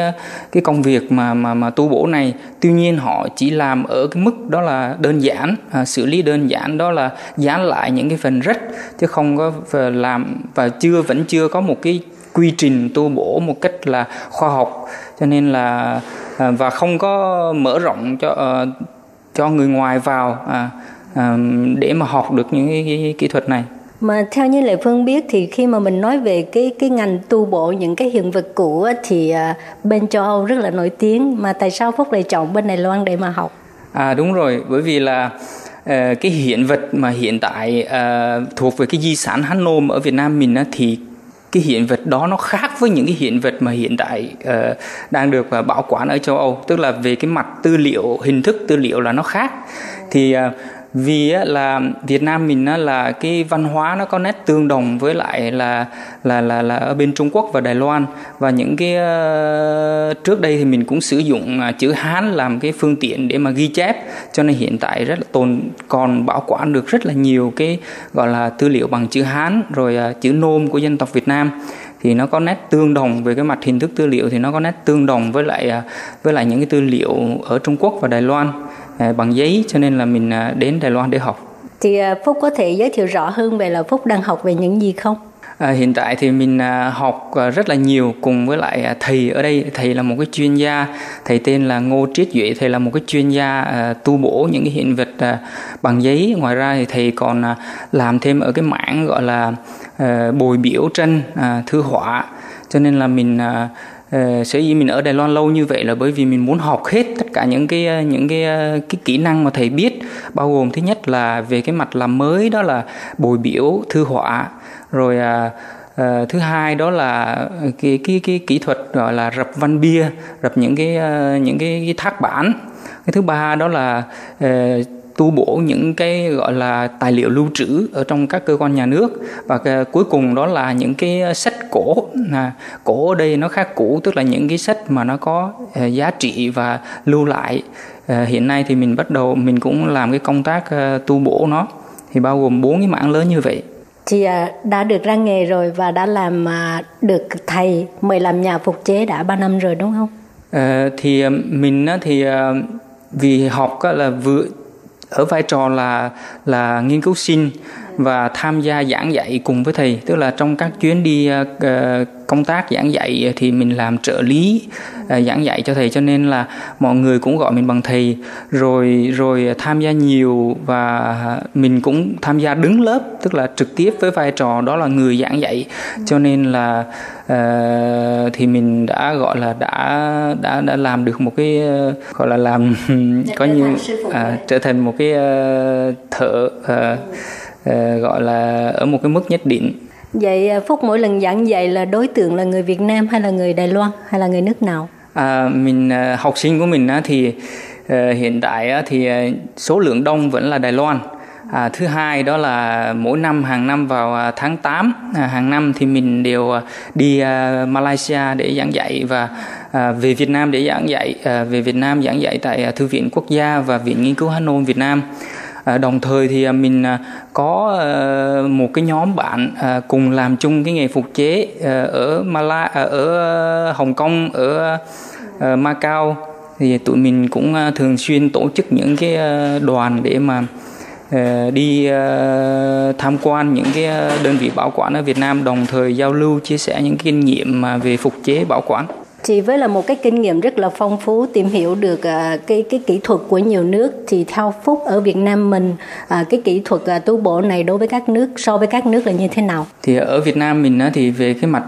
cái công việc mà mà mà tu bổ này. Tuy nhiên họ chỉ làm ở cái mức đó là đơn giản, uh, xử lý đơn giản, đó là dán lại những cái phần rách, chứ không có làm và chưa vẫn chưa có một cái quy trình tu bổ một cách là khoa học, cho nên là và không có mở rộng cho cho người ngoài vào à, à, để mà học được những cái, cái kỹ thuật này. Mà theo như Lệ Phương biết thì khi mà mình nói về cái cái ngành tu bổ những cái hiện vật cũ thì bên châu Âu rất là nổi tiếng, mà tại sao Phúc lại chọn bên Đài Loan để mà học? À đúng rồi, bởi vì là Uh, cái hiện vật mà hiện tại uh, thuộc về cái di sản Hán Nôm ở Việt Nam mình á, thì cái hiện vật đó nó khác với những cái hiện vật mà hiện tại uh, đang được uh, bảo quản ở châu Âu. Tức là về cái mặt tư liệu, hình thức tư liệu là nó khác. Thì uh, vì là Việt Nam mình là cái văn hóa nó có nét tương đồng với lại là là là là ở bên Trung Quốc và Đài Loan, và những cái trước đây thì mình cũng sử dụng chữ Hán làm cái phương tiện để mà ghi chép, cho nên hiện tại rất là tồn còn bảo quản được rất là nhiều cái gọi là tư liệu bằng chữ Hán, rồi chữ Nôm của dân tộc Việt Nam thì nó có nét tương đồng về cái mặt hình thức tư liệu, thì nó có nét tương đồng với lại với lại những cái tư liệu ở Trung Quốc và Đài Loan bằng giấy, cho nên là mình đến Đài Loan để học. Thì Phúc có thể giới thiệu rõ hơn về là Phúc đang học về những gì không? À, hiện tại thì mình học rất là nhiều cùng với lại thầy ở đây. Thầy là một cái chuyên gia, thầy tên là Ngô Triết Duệ, thầy là một cái chuyên gia tu bổ những cái hiện vật bằng giấy. Ngoài ra thì thầy còn làm thêm ở cái mảng gọi là bồi biểu tranh, thư họa. Cho nên là mình... sở dĩ mình ở Đài Loan lâu như vậy là bởi vì mình muốn học hết tất cả những cái những cái cái kỹ năng mà thầy biết, bao gồm thứ nhất là về cái mặt làm mới, đó là bồi biểu, thư họa, rồi à, à, thứ hai đó là cái cái cái kỹ thuật gọi là rập văn bia, rập những cái những cái, cái thác bản. Cái thứ ba đó là à, tu bổ những cái gọi là tài liệu lưu trữ ở trong các cơ quan nhà nước, và cái cuối cùng đó là những cái sách cổ. À, cổ ở đây nó khá cũ, tức là những cái sách mà nó có uh, giá trị và lưu lại. Uh, hiện nay thì mình bắt đầu mình cũng làm cái công tác uh, tu bổ nó, thì bao gồm bốn cái mảng lớn như vậy. Chị uh, đã được ra nghề rồi và đã làm uh, được thầy mời làm nhà phục chế đã ba năm rồi đúng không? Uh, thì uh, mình uh, thì uh, vì học uh, là vừa ở vai trò là là nghiên cứu sinh và tham gia giảng dạy cùng với thầy, tức là trong các chuyến đi uh, công tác giảng dạy thì mình làm trợ lý uh, giảng dạy cho thầy, cho nên là mọi người cũng gọi mình bằng thầy, rồi rồi tham gia nhiều, và mình cũng tham gia đứng lớp, tức là trực tiếp với vai trò đó là người giảng dạy, cho nên là uh, thì mình đã gọi là đã đã đã làm được một cái uh, gọi là làm có như uh, trở thành một cái uh, thợ uh, Uh, gọi là ở một cái mức nhất định. Vậy Phúc mỗi lần giảng dạy là đối tượng là người Việt Nam hay là người Đài Loan hay là người nước nào? À, mình học sinh của mình thì hiện tại thì số lượng đông vẫn là Đài Loan. À, thứ hai đó là mỗi năm hàng năm vào tháng tám hàng năm thì mình đều đi Malaysia để giảng dạy, và về Việt Nam để giảng dạy, về Việt Nam giảng dạy tại Thư viện Quốc gia và Viện Nghiên cứu Hà Nội Việt Nam. Đồng thời thì mình có một cái nhóm bạn cùng làm chung cái nghề phục chế ở Mala, ở Hồng Kông, ở Macau, thì tụi mình cũng thường xuyên tổ chức những cái đoàn để mà đi tham quan những cái đơn vị bảo quản ở Việt Nam, đồng thời giao lưu chia sẻ những kinh nghiệm về phục chế bảo quản. Chị với là một cái kinh nghiệm rất là phong phú, tìm hiểu được cái cái kỹ thuật của nhiều nước, thì theo Phúc ở Việt Nam mình cái kỹ thuật tu bổ này đối với các nước so với các nước là như thế nào? Thì ở Việt Nam mình thì về cái mặt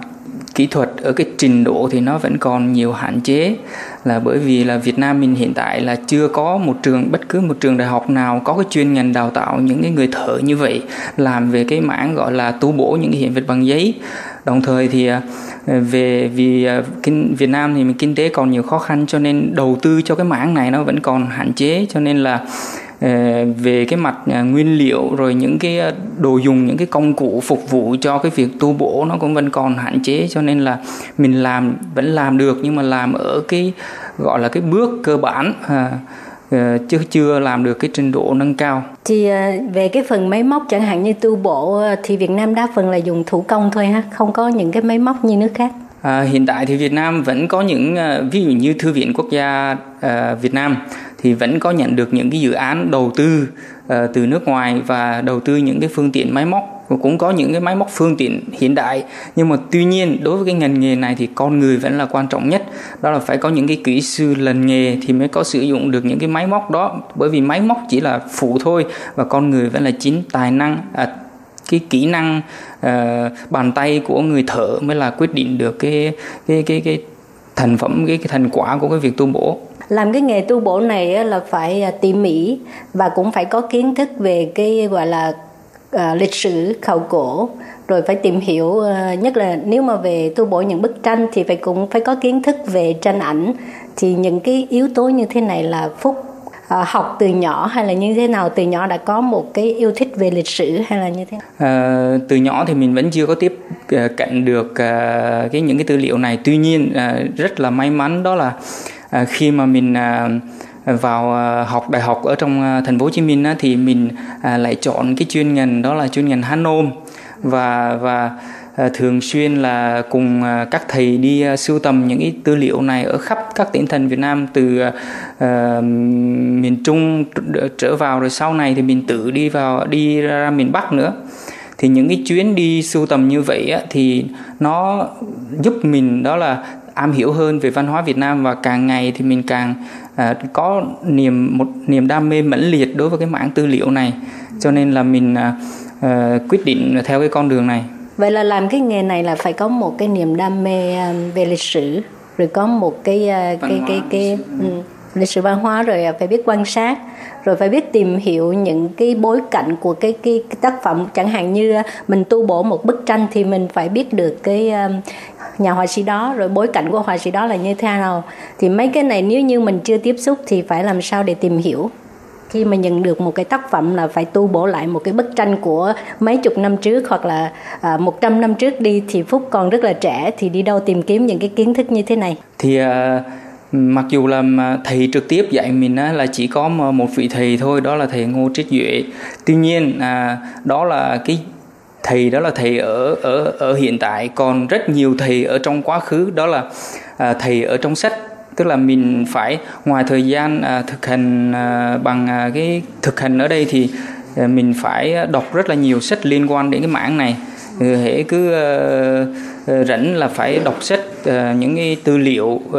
kỹ thuật ở cái trình độ thì nó vẫn còn nhiều hạn chế, là bởi vì là Việt Nam mình hiện tại là chưa có một trường bất cứ một trường đại học nào có cái chuyên ngành đào tạo những cái người thợ như vậy, làm về cái mảng gọi là tu bổ những cái hiện vật bằng giấy. Đồng thời thì về vì Việt Nam thì mình kinh tế còn nhiều khó khăn, cho nên đầu tư cho cái mảng này nó vẫn còn hạn chế, cho nên là về cái mặt nguyên liệu rồi những cái đồ dùng, những cái công cụ phục vụ cho cái việc tu bổ nó cũng vẫn còn hạn chế, cho nên là mình làm vẫn làm được nhưng mà làm ở cái gọi là cái bước cơ bản, à, chứ chưa làm được cái trình độ nâng cao. Thì về cái phần máy móc chẳng hạn như tu bổ thì Việt Nam đa phần là dùng thủ công thôi ha, không có những cái máy móc như nước khác. À, hiện tại thì Việt Nam vẫn có những ví dụ như Thư viện Quốc gia à, Việt Nam thì vẫn có nhận được những cái dự án đầu tư uh, từ nước ngoài và đầu tư những cái phương tiện máy móc, cũng có những cái máy móc phương tiện hiện đại, nhưng mà tuy nhiên đối với cái ngành nghề này thì con người vẫn là quan trọng nhất, đó là phải có những cái kỹ sư lành nghề thì mới có sử dụng được những cái máy móc đó, bởi vì máy móc chỉ là phụ thôi và con người vẫn là chính tài năng à, cái kỹ năng uh, bàn tay của người thợ mới là quyết định được cái cái cái cái thành phẩm, cái, cái thành quả của cái việc tu bổ. Làm cái nghề tu bổ này là phải tỉ mỉ và cũng phải có kiến thức về cái gọi là à, lịch sử khảo cổ, rồi phải tìm hiểu, nhất là nếu mà về tu bổ những bức tranh thì phải cũng phải có kiến thức về tranh ảnh, thì những cái yếu tố như thế này là Phúc à, học từ nhỏ hay là như thế nào? Từ nhỏ đã có một cái yêu thích về lịch sử hay là như thế nào? À, từ nhỏ thì mình vẫn chưa có tiếp cận được uh, cái những cái tư liệu này. Tuy nhiên uh, rất là may mắn đó là uh, khi mà mình uh, vào học đại học ở trong thành phố Hồ Chí Minh á, thì mình lại chọn cái chuyên ngành đó là chuyên ngành Hán Nôm, và và thường xuyên là cùng các thầy đi sưu tầm những cái tư liệu này ở khắp các tỉnh thành Việt Nam, từ uh, miền Trung trở vào, rồi sau này thì mình tự đi vào đi ra miền Bắc nữa. Thì những cái chuyến đi sưu tầm như vậy á, thì nó giúp mình đó là am hiểu hơn về văn hóa Việt Nam, và càng ngày thì mình càng à, có niềm một niềm đam mê mãnh liệt đối với cái mảng tư liệu này, cho nên là mình à, à, quyết định theo cái con đường này. Vậy là làm cái nghề này là phải có một cái niềm đam mê về lịch sử, rồi có một cái cái cái cái, cái ừ, lịch sử văn hóa, rồi phải biết quan sát, rồi phải biết tìm hiểu những cái bối cảnh của cái, cái, cái tác phẩm. Chẳng hạn như mình tu bổ một bức tranh thì mình phải biết được cái nhà họa sĩ đó, rồi bối cảnh của họa sĩ đó là như thế nào. Thì mấy cái này nếu như mình chưa tiếp xúc thì phải làm sao để tìm hiểu. Khi mà nhận được một cái tác phẩm là phải tu bổ lại một cái bức tranh của mấy chục năm trước hoặc là à, một trăm năm trước đi, thì Phúc còn rất là trẻ, thì đi đâu tìm kiếm những cái kiến thức như thế này? Thì... Uh... mặc dù là thầy trực tiếp dạy mình là chỉ có một vị thầy thôi, đó là thầy Ngô Triết Duệ. Tuy nhiên đó là cái thầy đó là thầy ở ở ở hiện tại, còn rất nhiều thầy ở trong quá khứ đó là thầy ở trong sách. Tức là mình phải ngoài thời gian thực hành bằng cái thực hành ở đây thì mình phải đọc rất là nhiều sách liên quan đến cái mảng này. Hễ cứ uh, rảnh là phải đọc sách, uh, những cái tư liệu, uh,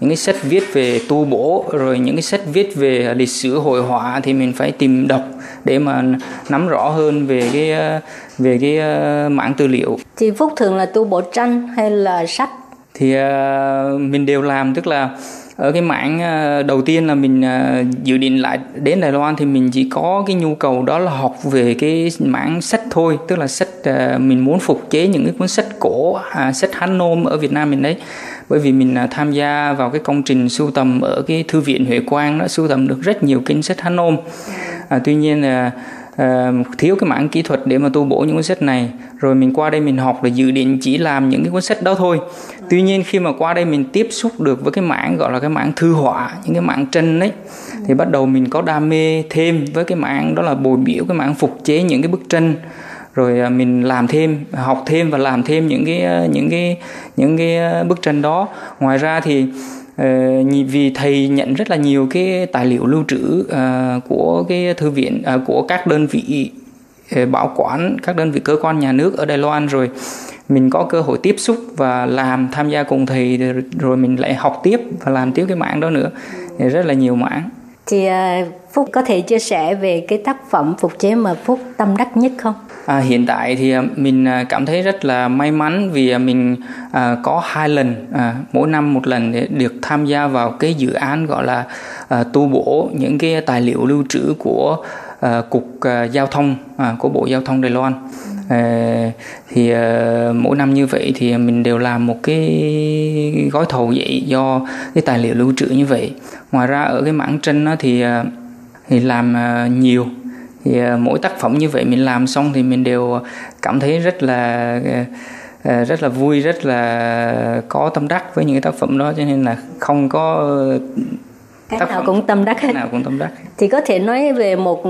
những cái sách viết về tu bổ, rồi những cái sách viết về lịch sử hội họa thì mình phải tìm đọc để mà nắm rõ hơn về cái uh, về cái uh, mảng tư liệu. Thì Phúc thường là tu bổ tranh hay là sách? Thì uh, mình đều làm, tức là ở cái mảng đầu tiên là mình dự định lại đến Đài Loan thì mình chỉ có cái nhu cầu đó là học về cái mảng sách thôi, tức là sách mình muốn phục chế những cái cuốn sách cổ, sách Hán Nôm ở Việt Nam mình đấy. Bởi vì mình tham gia vào cái công trình sưu tầm ở cái Thư viện Huệ Quang đó, sưu tầm được rất nhiều kinh sách Hán Nôm. À, tuy nhiên là Uh, thiếu cái mảng kỹ thuật để mà tu bổ những cuốn sách này. Rồi mình qua đây mình học là dự định chỉ làm những cái cuốn sách đó thôi. Tuy nhiên khi mà qua đây mình tiếp xúc được với cái mảng gọi là cái mảng thư họa, những cái mảng tranh ấy, thì bắt đầu mình có đam mê thêm với cái mảng đó là bồi biễu, cái mảng phục chế những cái bức tranh. Rồi mình làm thêm, học thêm và làm thêm những cái những cái những cái bức tranh đó. Ngoài ra thì Uh, vì thầy nhận rất là nhiều cái tài liệu lưu trữ uh, của cái thư viện, uh, của các đơn vị uh, bảo quản, các đơn vị cơ quan nhà nước ở Đài Loan, rồi mình có cơ hội tiếp xúc và làm, tham gia cùng thầy, rồi, rồi mình lại học tiếp và làm tiếp cái mảng đó nữa, thì rất là nhiều mảng. Thì uh, Phúc có thể chia sẻ về cái tác phẩm phục chế mà Phúc tâm đắc nhất không? À, hiện tại thì mình cảm thấy rất là may mắn vì mình à, có hai lần, à, mỗi năm một lần để được tham gia vào cái dự án gọi là à, tu bổ những cái tài liệu lưu trữ của à, Cục à, Giao thông, à, của Bộ Giao thông Đài Loan. À, thì à, mỗi năm như vậy thì mình đều làm một cái gói thầu vậy do cái tài liệu lưu trữ như vậy. Ngoài ra ở cái mảng tranh thì, thì làm nhiều. Thì mỗi tác phẩm như vậy mình làm xong thì mình đều cảm thấy rất là rất là vui, rất là có tâm đắc với những cái tác phẩm đó, cho nên là không có cái nào cũng tâm đắc hết. Nào cũng tâm đắc. Thì có thể nói về một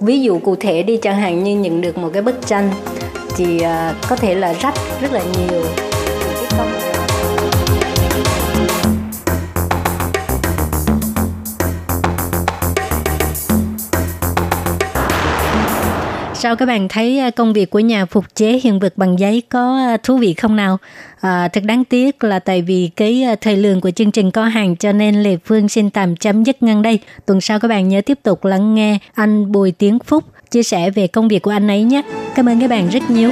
ví dụ cụ thể đi, chẳng hạn như nhận được một cái bức tranh thì có thể là rách rất là nhiều. Sao các bạn thấy công việc của nhà phục chế hiện vật bằng giấy có thú vị không nào? À, thật đáng tiếc là tại vì cái thời lượng của chương trình có hạn cho nên Lê Phương xin tạm chấm dứt ngang đây. Tuần sau các bạn nhớ tiếp tục lắng nghe anh Bùi Tiến Phúc chia sẻ về công việc của anh ấy nhé. Cảm ơn các bạn rất nhiều.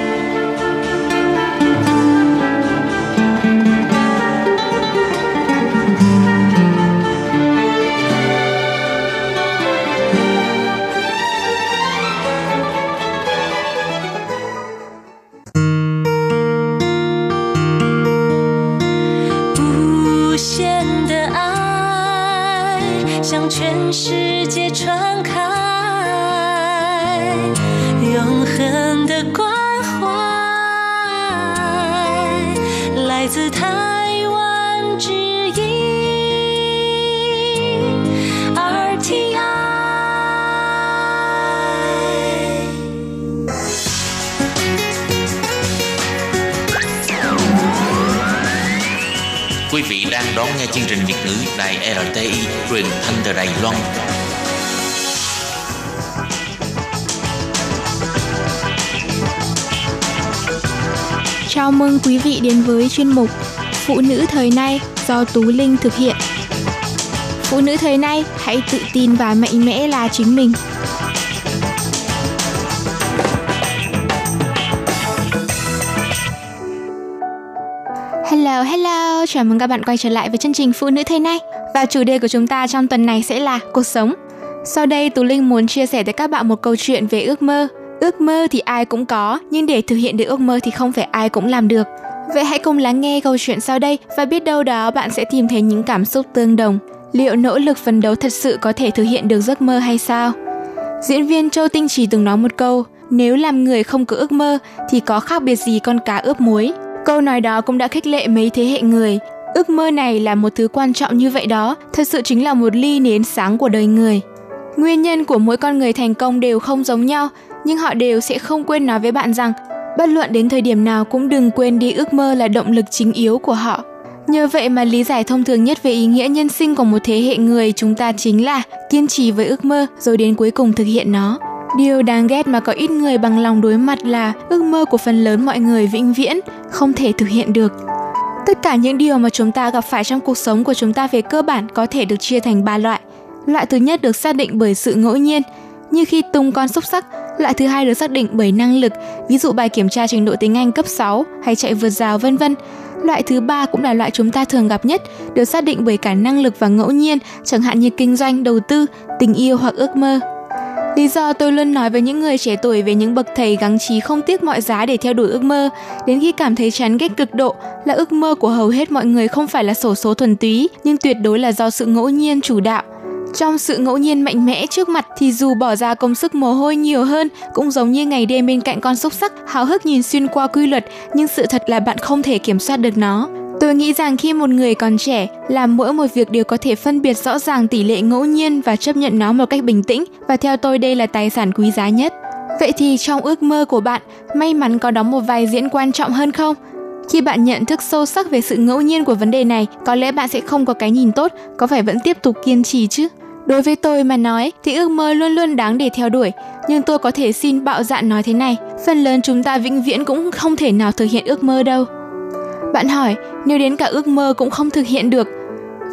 Hãy subscribe 自台湾之音 R T I。 Quý vị đang đón nghe chương trình Việt ngữ đài R T I truyền thanh từ Đài Loan. Chào mừng quý vị đến với chuyên mục Phụ nữ thời nay do Tú Linh thực hiện. Phụ nữ thời nay hãy tự tin và mạnh mẽ là chính mình. Hello, hello, chào mừng các bạn quay trở lại với chương trình Phụ nữ thời nay. Và chủ đề của chúng ta trong tuần này sẽ là cuộc sống. Sau đây Tú Linh muốn chia sẻ tới các bạn một câu chuyện về ước mơ. Ước mơ thì ai cũng có, nhưng để thực hiện được ước mơ thì không phải ai cũng làm được. Vậy hãy cùng lắng nghe câu chuyện sau đây và biết đâu đó bạn sẽ tìm thấy những cảm xúc tương đồng. Liệu nỗ lực phấn đấu thật sự có thể thực hiện được giấc mơ hay sao? Diễn viên Châu Tinh Trì từng nói một câu, nếu làm người không có ước mơ thì có khác biệt gì con cá ướp muối. Câu nói đó cũng đã khích lệ mấy thế hệ người. Ước mơ này là một thứ quan trọng như vậy đó, thật sự chính là một ly nến sáng của đời người. Nguyên nhân của mỗi con người thành công đều không giống nhau, nhưng họ đều sẽ không quên nói với bạn rằng bất luận đến thời điểm nào cũng đừng quên đi ước mơ là động lực chính yếu của họ. Nhờ vậy mà lý giải thông thường nhất về ý nghĩa nhân sinh của một thế hệ người chúng ta chính là kiên trì với ước mơ rồi đến cuối cùng thực hiện nó. Điều đáng ghét mà có ít người bằng lòng đối mặt là ước mơ của phần lớn mọi người vĩnh viễn không thể thực hiện được. Tất cả những điều mà chúng ta gặp phải trong cuộc sống của chúng ta về cơ bản có thể được chia thành ba loại. Loại thứ nhất được xác định bởi sự ngẫu nhiên, như khi tung con xúc xắc. Loại thứ hai được xác định bởi năng lực, ví dụ bài kiểm tra trình độ tiếng Anh cấp sáu hay chạy vượt rào vân vân. Loại thứ ba cũng là loại chúng ta thường gặp nhất, được xác định bởi cả năng lực và ngẫu nhiên, chẳng hạn như kinh doanh, đầu tư, tình yêu hoặc ước mơ. Lý do tôi luôn nói với những người trẻ tuổi về những bậc thầy gắng trí không tiếc mọi giá để theo đuổi ước mơ, đến khi cảm thấy chán ghét cực độ là ước mơ của hầu hết mọi người không phải là xổ số thuần túy, nhưng tuyệt đối là do sự ngẫu nhiên chủ đạo. Trong sự ngẫu nhiên mạnh mẽ trước mặt thì dù bỏ ra công sức mồ hôi nhiều hơn, cũng giống như ngày đêm bên cạnh con xúc xắc háo hức nhìn xuyên qua quy luật, nhưng sự thật là bạn không thể kiểm soát được nó. Tôi nghĩ rằng khi một người còn trẻ, làm mỗi một việc đều có thể phân biệt rõ ràng tỷ lệ ngẫu nhiên và chấp nhận nó một cách bình tĩnh, và theo tôi đây là tài sản quý giá nhất. Vậy thì trong ước mơ của bạn, may mắn có đóng một vai diễn quan trọng hơn không? Khi bạn nhận thức sâu sắc về sự ngẫu nhiên của vấn đề này, có lẽ bạn sẽ không có cái nhìn tốt, có phải vẫn tiếp tục kiên trì chứ? Đối với tôi mà nói thì ước mơ luôn luôn đáng để theo đuổi, nhưng tôi có thể xin bạo dạn nói thế này, phần lớn chúng ta vĩnh viễn cũng không thể nào thực hiện ước mơ đâu. Bạn hỏi, nếu đến cả ước mơ cũng không thực hiện được,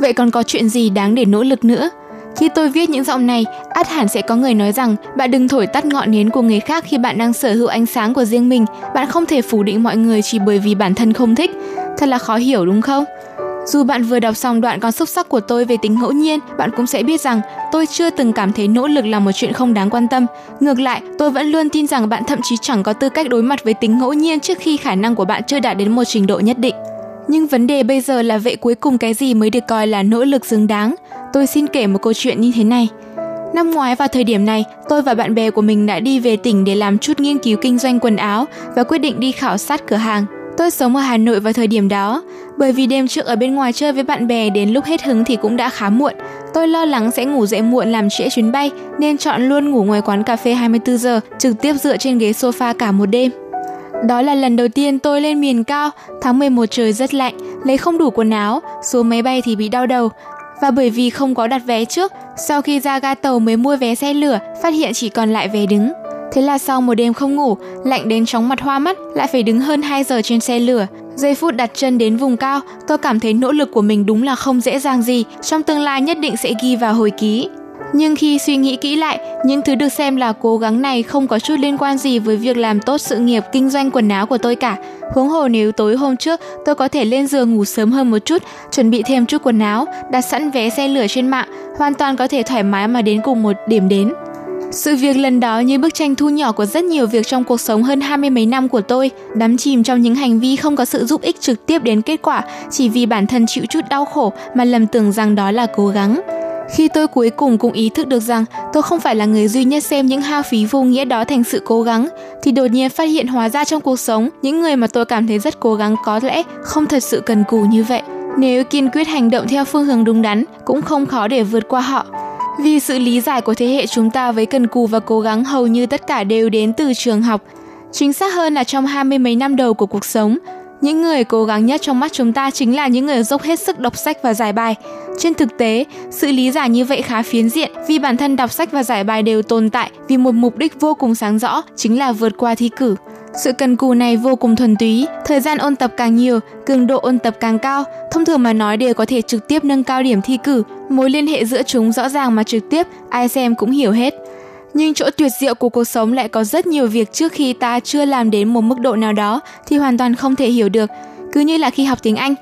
vậy còn có chuyện gì đáng để nỗ lực nữa? Khi tôi viết những dòng này, ắt hẳn sẽ có người nói rằng bạn đừng thổi tắt ngọn nến của người khác khi bạn đang sở hữu ánh sáng của riêng mình, bạn không thể phủ định mọi người chỉ bởi vì bản thân không thích. Thật là khó hiểu đúng không? Dù bạn vừa đọc xong đoạn con xúc xắc của tôi về tính ngẫu nhiên, bạn cũng sẽ biết rằng tôi chưa từng cảm thấy nỗ lực là một chuyện không đáng quan tâm. Ngược lại, tôi vẫn luôn tin rằng bạn thậm chí chẳng có tư cách đối mặt với tính ngẫu nhiên trước khi khả năng của bạn chưa đạt đến một trình độ nhất định. Nhưng vấn đề bây giờ là vậy cuối cùng cái gì mới được coi là nỗ lực xứng đáng? Tôi xin kể một câu chuyện như thế này. Năm ngoái vào thời điểm này, tôi và bạn bè của mình đã đi về tỉnh để làm chút nghiên cứu kinh doanh quần áo và quyết định đi khảo sát cửa hàng. Tôi sống ở Hà Nội vào thời điểm đó, bởi vì đêm trước ở bên ngoài chơi với bạn bè đến lúc hết hứng thì cũng đã khá muộn. Tôi lo lắng sẽ ngủ dậy muộn làm trễ chuyến bay nên chọn luôn ngủ ngoài quán cà phê hai mươi tư giờ, trực tiếp dựa trên ghế sofa cả một đêm. Đó là lần đầu tiên tôi lên miền cao, tháng mười một trời rất lạnh, lấy không đủ quần áo, xuống máy bay thì bị đau đầu. Và bởi vì không có đặt vé trước, sau khi ra ga tàu mới mua vé xe lửa, phát hiện chỉ còn lại vé đứng. Thế là sau một đêm không ngủ, lạnh đến chóng mặt hoa mắt, lại phải đứng hơn hai giờ trên xe lửa. Giây phút đặt chân đến vùng cao, tôi cảm thấy nỗ lực của mình đúng là không dễ dàng gì, trong tương lai nhất định sẽ ghi vào hồi ký. Nhưng khi suy nghĩ kỹ lại, những thứ được xem là cố gắng này không có chút liên quan gì với việc làm tốt sự nghiệp kinh doanh quần áo của tôi cả. Huống hồ nếu tối hôm trước tôi có thể lên giường ngủ sớm hơn một chút, chuẩn bị thêm chút quần áo, đặt sẵn vé xe lửa trên mạng, hoàn toàn có thể thoải mái mà đến cùng một điểm đến. Sự việc lần đó như bức tranh thu nhỏ của rất nhiều việc trong cuộc sống hơn hai mươi mấy năm của tôi, đắm chìm trong những hành vi không có sự giúp ích trực tiếp đến kết quả, chỉ vì bản thân chịu chút đau khổ mà lầm tưởng rằng đó là cố gắng. Khi tôi cuối cùng cũng ý thức được rằng tôi không phải là người duy nhất xem những hao phí vô nghĩa đó thành sự cố gắng, thì đột nhiên phát hiện hóa ra trong cuộc sống, những người mà tôi cảm thấy rất cố gắng có lẽ không thật sự cần cù như vậy. Nếu kiên quyết hành động theo phương hướng đúng đắn, cũng không khó để vượt qua họ. Vì sự lý giải của thế hệ chúng ta với cần cù và cố gắng hầu như tất cả đều đến từ trường học. Chính xác hơn là trong hai mươi mấy năm đầu của cuộc sống, những người cố gắng nhất trong mắt chúng ta chính là những người dốc hết sức đọc sách và giải bài. Trên thực tế, sự lý giải như vậy khá phiến diện vì bản thân đọc sách và giải bài đều tồn tại vì một mục đích vô cùng sáng rõ, chính là vượt qua thi cử. Sự cần cù này vô cùng thuần túy, thời gian ôn tập càng nhiều, cường độ ôn tập càng cao, thông thường mà nói đều có thể trực tiếp nâng cao điểm thi cử, mối liên hệ giữa chúng rõ ràng mà trực tiếp, ai xem cũng hiểu hết. Nhưng chỗ tuyệt diệu của cuộc sống lại có rất nhiều việc trước khi ta chưa làm đến một mức độ nào đó thì hoàn toàn không thể hiểu được, cứ như là khi học tiếng Anh.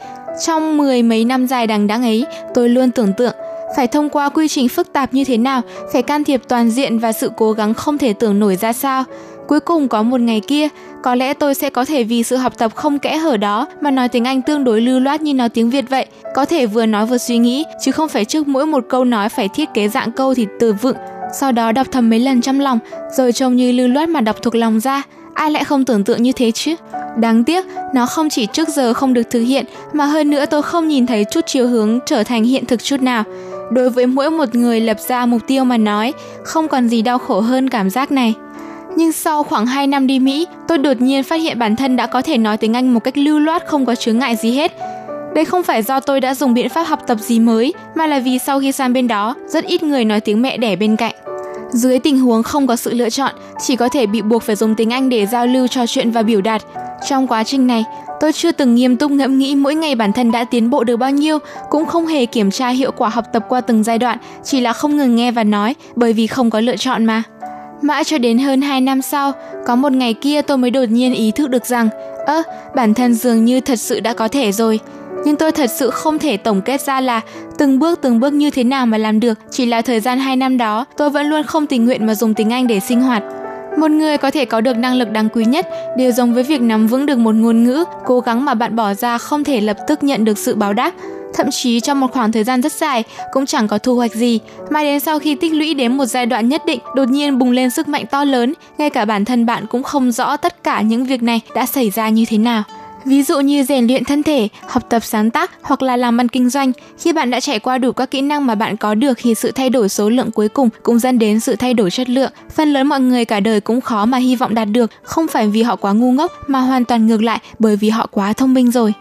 Trong mười mấy năm dài đằng đẵng ấy, tôi luôn tưởng tượng phải thông qua quy trình phức tạp như thế nào, phải can thiệp toàn diện và sự cố gắng không thể tưởng nổi ra sao. Cuối cùng có một ngày kia, có lẽ tôi sẽ có thể vì sự học tập không kẽ hở đó mà nói tiếng Anh tương đối lưu loát như nói tiếng Việt vậy, có thể vừa nói vừa suy nghĩ, chứ không phải trước mỗi một câu nói phải thiết kế dạng câu thì từ vựng, sau đó đọc thầm mấy lần trong lòng, rồi trông như lưu loát mà đọc thuộc lòng ra. Ai lại không tưởng tượng như thế chứ? Đáng tiếc, nó không chỉ trước giờ không được thực hiện, mà hơn nữa tôi không nhìn thấy chút chiều hướng trở thành hiện thực chút nào. Đối với mỗi một người lập ra mục tiêu mà nói, không còn gì đau khổ hơn cảm giác này. Nhưng sau khoảng hai năm đi Mỹ, tôi đột nhiên phát hiện bản thân đã có thể nói tiếng Anh một cách lưu loát không có chướng ngại gì hết. Đây không phải do tôi đã dùng biện pháp học tập gì mới, mà là vì sau khi sang bên đó, rất ít người nói tiếng mẹ đẻ bên cạnh. Dưới tình huống không có sự lựa chọn, chỉ có thể bị buộc phải dùng tiếng Anh để giao lưu, trò chuyện và biểu đạt. Trong quá trình này, tôi chưa từng nghiêm túc ngẫm nghĩ mỗi ngày bản thân đã tiến bộ được bao nhiêu, cũng không hề kiểm tra hiệu quả học tập qua từng giai đoạn, chỉ là không ngừng nghe và nói, bởi vì không có lựa chọn mà. Mãi cho đến hơn hai năm sau, có một ngày kia tôi mới đột nhiên ý thức được rằng, ơ, bản thân dường như thật sự đã có thể rồi. Nhưng tôi thật sự không thể tổng kết ra là từng bước từng bước như thế nào mà làm được, chỉ là thời gian hai năm đó tôi vẫn luôn không tình nguyện mà dùng tiếng Anh để sinh hoạt. Một người có thể có được năng lực đáng quý nhất đều giống với việc nắm vững được một ngôn ngữ, cố gắng mà bạn bỏ ra không thể lập tức nhận được sự báo đáp. Thậm chí trong một khoảng thời gian rất dài cũng chẳng có thu hoạch gì, mà đến sau khi tích lũy đến một giai đoạn nhất định đột nhiên bùng lên sức mạnh to lớn, ngay cả bản thân bạn cũng không rõ tất cả những việc này đã xảy ra như thế nào. Ví dụ như rèn luyện thân thể, học tập sáng tác hoặc là làm ăn kinh doanh, khi bạn đã trải qua đủ các kỹ năng mà bạn có được thì sự thay đổi số lượng cuối cùng cũng dẫn đến sự thay đổi chất lượng. Phần lớn mọi người cả đời cũng khó mà hy vọng đạt được, không phải vì họ quá ngu ngốc mà hoàn toàn ngược lại bởi vì họ quá thông minh rồi.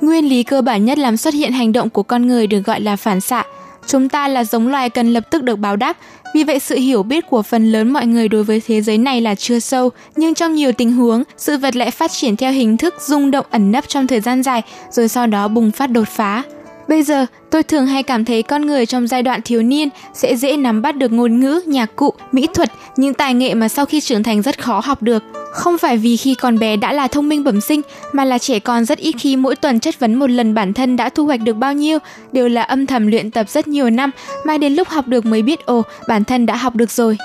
Nguyên lý cơ bản nhất làm xuất hiện hành động của con người được gọi là phản xạ. Chúng ta là giống loài cần lập tức được báo đáp, vì vậy sự hiểu biết của phần lớn mọi người đối với thế giới này là chưa sâu, nhưng trong nhiều tình huống, sự vật lại phát triển theo hình thức rung động ẩn nấp trong thời gian dài, rồi sau đó bùng phát đột phá. Bây giờ, tôi thường hay cảm thấy con người trong giai đoạn thiếu niên sẽ dễ nắm bắt được ngôn ngữ, nhạc cụ, mỹ thuật, những tài nghệ mà sau khi trưởng thành rất khó học được. Không phải vì khi còn bé đã là thông minh bẩm sinh, mà là trẻ con rất ít khi mỗi tuần chất vấn một lần bản thân đã thu hoạch được bao nhiêu, đều là âm thầm luyện tập rất nhiều năm, mà đến lúc học được mới biết ồ, bản thân đã học được rồi.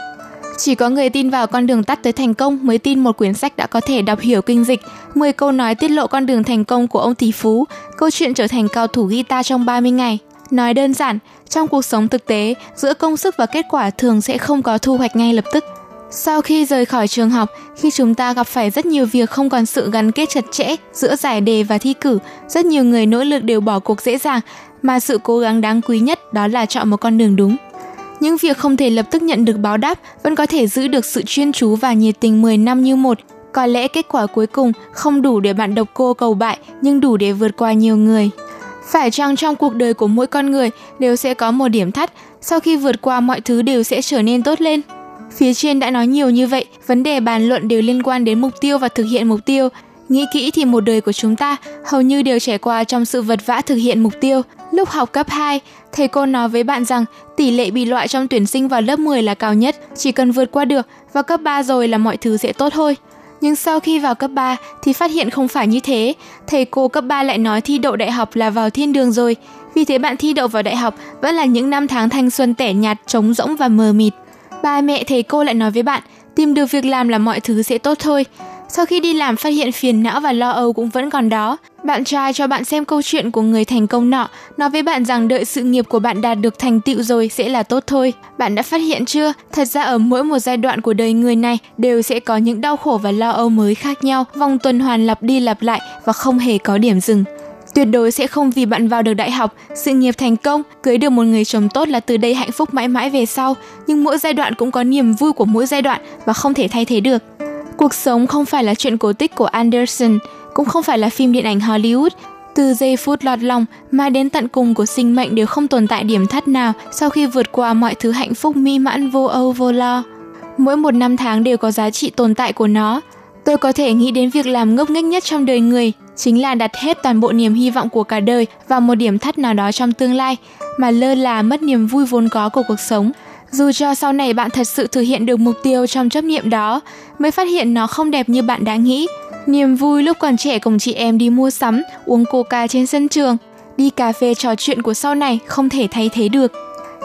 Chỉ có người tin vào con đường tắt tới thành công mới tin một quyển sách đã có thể đọc hiểu kinh dịch, mười câu nói tiết lộ con đường thành công của ông tỷ phú, câu chuyện trở thành cao thủ guitar trong ba mươi ngày. Nói đơn giản, trong cuộc sống thực tế, giữa công sức và kết quả thường sẽ không có thu hoạch ngay lập tức. Sau khi rời khỏi trường học, khi chúng ta gặp phải rất nhiều việc không còn sự gắn kết chặt chẽ giữa giải đề và thi cử, rất nhiều người nỗ lực đều bỏ cuộc dễ dàng, mà sự cố gắng đáng quý nhất đó là chọn một con đường đúng. Những việc không thể lập tức nhận được báo đáp vẫn có thể giữ được sự chuyên chú và nhiệt tình mười năm như một. Có lẽ kết quả cuối cùng không đủ để bạn độc cô cầu bại, nhưng đủ để vượt qua nhiều người. Phải chăng trong cuộc đời của mỗi con người đều sẽ có một điểm thắt, sau khi vượt qua mọi thứ đều sẽ trở nên tốt lên? Phía trên đã nói nhiều như vậy, vấn đề bàn luận đều liên quan đến mục tiêu và thực hiện mục tiêu. Nghĩ kỹ thì một đời của chúng ta hầu như đều trải qua trong sự vật vã thực hiện mục tiêu. Lúc học cấp hai, thầy cô nói với bạn rằng tỷ lệ bị loại trong tuyển sinh vào lớp mười là cao nhất, chỉ cần vượt qua được, vào cấp ba rồi là mọi thứ sẽ tốt thôi. Nhưng sau khi vào cấp ba thì phát hiện không phải như thế, thầy cô cấp ba lại nói thi đậu đại học là vào thiên đường rồi. Vì thế bạn thi đậu vào đại học vẫn là những năm tháng thanh xuân tẻ nhạt, trống rỗng và mờ mịt. Ba mẹ thầy cô lại nói với bạn, tìm được việc làm là mọi thứ sẽ tốt thôi. Sau khi đi làm phát hiện phiền não và lo âu cũng vẫn còn đó. Bạn trai cho bạn xem câu chuyện của người thành công nọ, nói với bạn rằng đợi sự nghiệp của bạn đạt được thành tựu rồi sẽ là tốt thôi. Bạn đã phát hiện chưa? Thật ra ở mỗi một giai đoạn của đời người này đều sẽ có những đau khổ và lo âu mới khác nhau, vòng tuần hoàn lặp đi lặp lại và không hề có điểm dừng. Tuyệt đối sẽ không vì bạn vào được đại học, sự nghiệp thành công, cưới được một người chồng tốt là từ đây hạnh phúc mãi mãi về sau, nhưng mỗi giai đoạn cũng có niềm vui của mỗi giai đoạn và không thể thay thế được. Cuộc sống không phải là chuyện cổ tích của Anderson, cũng không phải là phim điện ảnh Hollywood. Từ giây phút lọt lòng mãi đến tận cùng của sinh mệnh đều không tồn tại điểm thắt nào sau khi vượt qua mọi thứ hạnh phúc mỹ mãn vô âu vô lo. Mỗi một năm tháng đều có giá trị tồn tại của nó. Tôi có thể nghĩ đến việc làm ngốc nghếch nhất trong đời người chính là đặt hết toàn bộ niềm hy vọng của cả đời vào một điểm thắt nào đó trong tương lai mà lơ là mất niềm vui vốn có của cuộc sống. Dù cho sau này bạn thật sự thực hiện được mục tiêu trong chấp niệm đó, mới phát hiện nó không đẹp như bạn đã nghĩ. Niềm vui lúc còn trẻ cùng chị em đi mua sắm, uống coca trên sân trường, đi cà phê trò chuyện của sau này không thể thay thế được.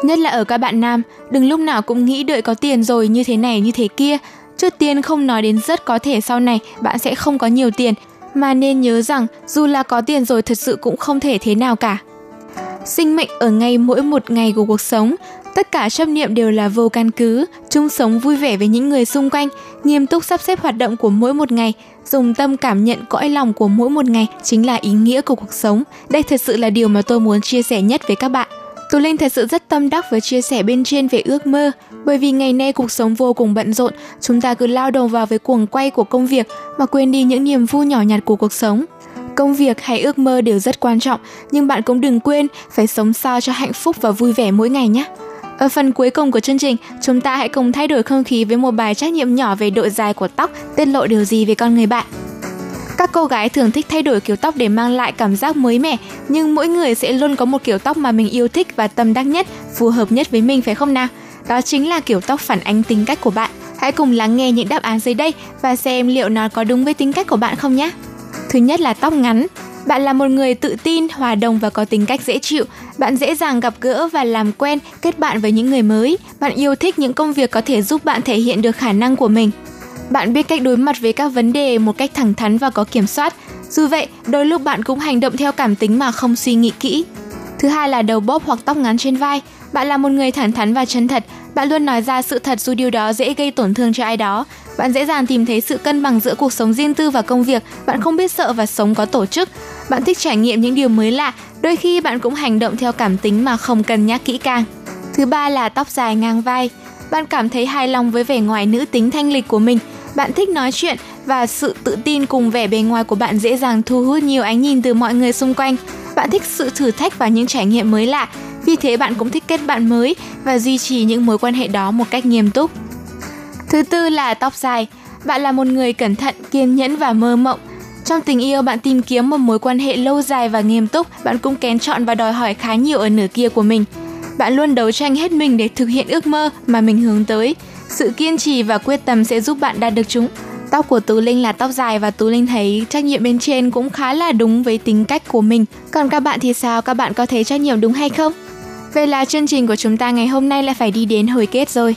Nhất là ở các bạn nam, đừng lúc nào cũng nghĩ đợi có tiền rồi như thế này như thế kia. Trước tiên không nói đến rất có thể sau này bạn sẽ không có nhiều tiền, mà nên nhớ rằng dù là có tiền rồi thật sự cũng không thể thế nào cả. Sinh mệnh ở ngay mỗi một ngày của cuộc sống, tất cả chấp niệm đều là vô căn cứ, chung sống vui vẻ với những người xung quanh, nghiêm túc sắp xếp hoạt động của mỗi một ngày, dùng tâm cảm nhận cõi lòng của mỗi một ngày chính là ý nghĩa của cuộc sống. Đây thật sự là điều mà tôi muốn chia sẻ nhất với các bạn. Tú Linh thật sự rất tâm đắc với chia sẻ bên trên về ước mơ, bởi vì ngày nay cuộc sống vô cùng bận rộn, chúng ta cứ lao đầu vào với cuồng quay của công việc mà quên đi những niềm vui nhỏ nhặt của cuộc sống. Công việc hay ước mơ đều rất quan trọng, nhưng bạn cũng đừng quên phải sống sao cho hạnh phúc và vui vẻ mỗi ngày nhé. Ở phần cuối cùng của chương trình, chúng ta hãy cùng thay đổi không khí với một bài trắc nghiệm nhỏ về độ dài của tóc tiết lộ điều gì về con người bạn. Các cô gái thường thích thay đổi kiểu tóc để mang lại cảm giác mới mẻ, nhưng mỗi người sẽ luôn có một kiểu tóc mà mình yêu thích và tâm đắc nhất, phù hợp nhất với mình phải không nào? Đó chính là kiểu tóc phản ánh tính cách của bạn. Hãy cùng lắng nghe những đáp án dưới đây và xem liệu nó có đúng với tính cách của bạn không nhé. Thứ nhất là tóc ngắn. Bạn là một người tự tin, hòa đồng và có tính cách dễ chịu. Bạn dễ dàng gặp gỡ và làm quen, kết bạn với những người mới. Bạn yêu thích những công việc có thể giúp bạn thể hiện được khả năng của mình. Bạn biết cách đối mặt với các vấn đề một cách thẳng thắn và có kiểm soát. Dù vậy, đôi lúc bạn cũng hành động theo cảm tính mà không suy nghĩ kỹ. Thứ hai là đầu bóp hoặc tóc ngắn trên vai. Bạn là một người thẳng thắn và chân thật. Bạn luôn nói ra sự thật dù điều đó dễ gây tổn thương cho ai đó. Bạn dễ dàng tìm thấy sự cân bằng giữa cuộc sống riêng tư và công việc. Bạn không biết sợ và sống có tổ chức. Bạn thích trải nghiệm những điều mới lạ. Đôi khi bạn cũng hành động theo cảm tính mà không cân nhắc kỹ càng. Thứ ba là tóc dài ngang vai. Bạn cảm thấy hài lòng với vẻ ngoài nữ tính thanh lịch của mình. Bạn thích nói chuyện và sự tự tin cùng vẻ bề ngoài của bạn dễ dàng thu hút nhiều ánh nhìn từ mọi người xung quanh. Bạn thích sự thử thách và những trải nghiệm mới lạ. Vì thế bạn cũng thích kết bạn mới và duy trì những mối quan hệ đó một cách nghiêm túc. Thứ tư là tóc dài. Bạn là một người cẩn thận, kiên nhẫn và mơ mộng. Trong tình yêu, bạn tìm kiếm một mối quan hệ lâu dài và nghiêm túc. Bạn cũng kén chọn và đòi hỏi khá nhiều ở nửa kia của mình. Bạn luôn đấu tranh hết mình để thực hiện ước mơ mà mình hướng tới. Sự kiên trì và quyết tâm sẽ giúp bạn đạt được chúng. Tóc của Tú Linh là tóc dài và Tú Linh thấy trắc nghiệm bên trên cũng khá là đúng với tính cách của mình. Còn các bạn thì sao? Các bạn có thấy trắc nghiệm đúng hay không? Vậy là chương trình của chúng ta ngày hôm nay là phải đi đến hồi kết rồi.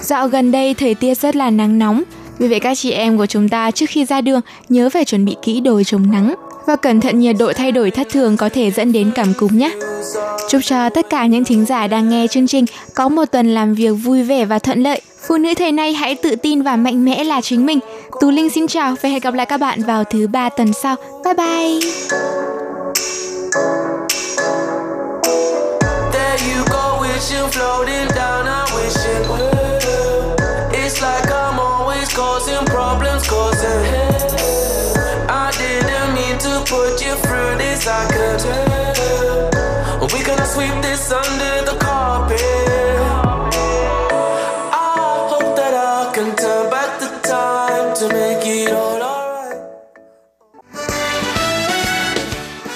Dạo gần đây thời tiết rất là nắng nóng, vì vậy các chị em của chúng ta trước khi ra đường nhớ phải chuẩn bị kỹ đồ chống nắng và cẩn thận nhiệt độ thay đổi thất thường có thể dẫn đến cảm cúm nhé. Chúc cho tất cả những thính giả đang nghe chương trình có một tuần làm việc vui vẻ và thuận lợi. Phụ nữ thời nay hãy tự tin và mạnh mẽ là chính mình. Tú Linh xin chào và hẹn gặp lại các bạn vào thứ ba tuần sau. Bye bye! Put you through this, I could tell. We gonna sweep this under the carpet. I hope that I can turn back the time to make it all alright.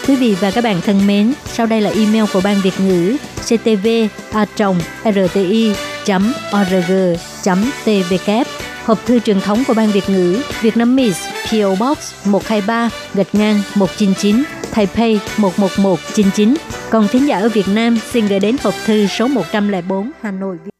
Quý vị và các bạn thân mến, sau đây là email của Ban Việt ngữ c t v a r t i chấm o r g chấm t w. Hộp thư truyền thống của Ban Việt ngữ Việt Nam Miss pê ô Box một hai ba gạch ngang một chín chín Taipei một một một chín chín. Còn thính giả ở Việt Nam xin gửi đến hộp thư số một không bốn Hà Nội.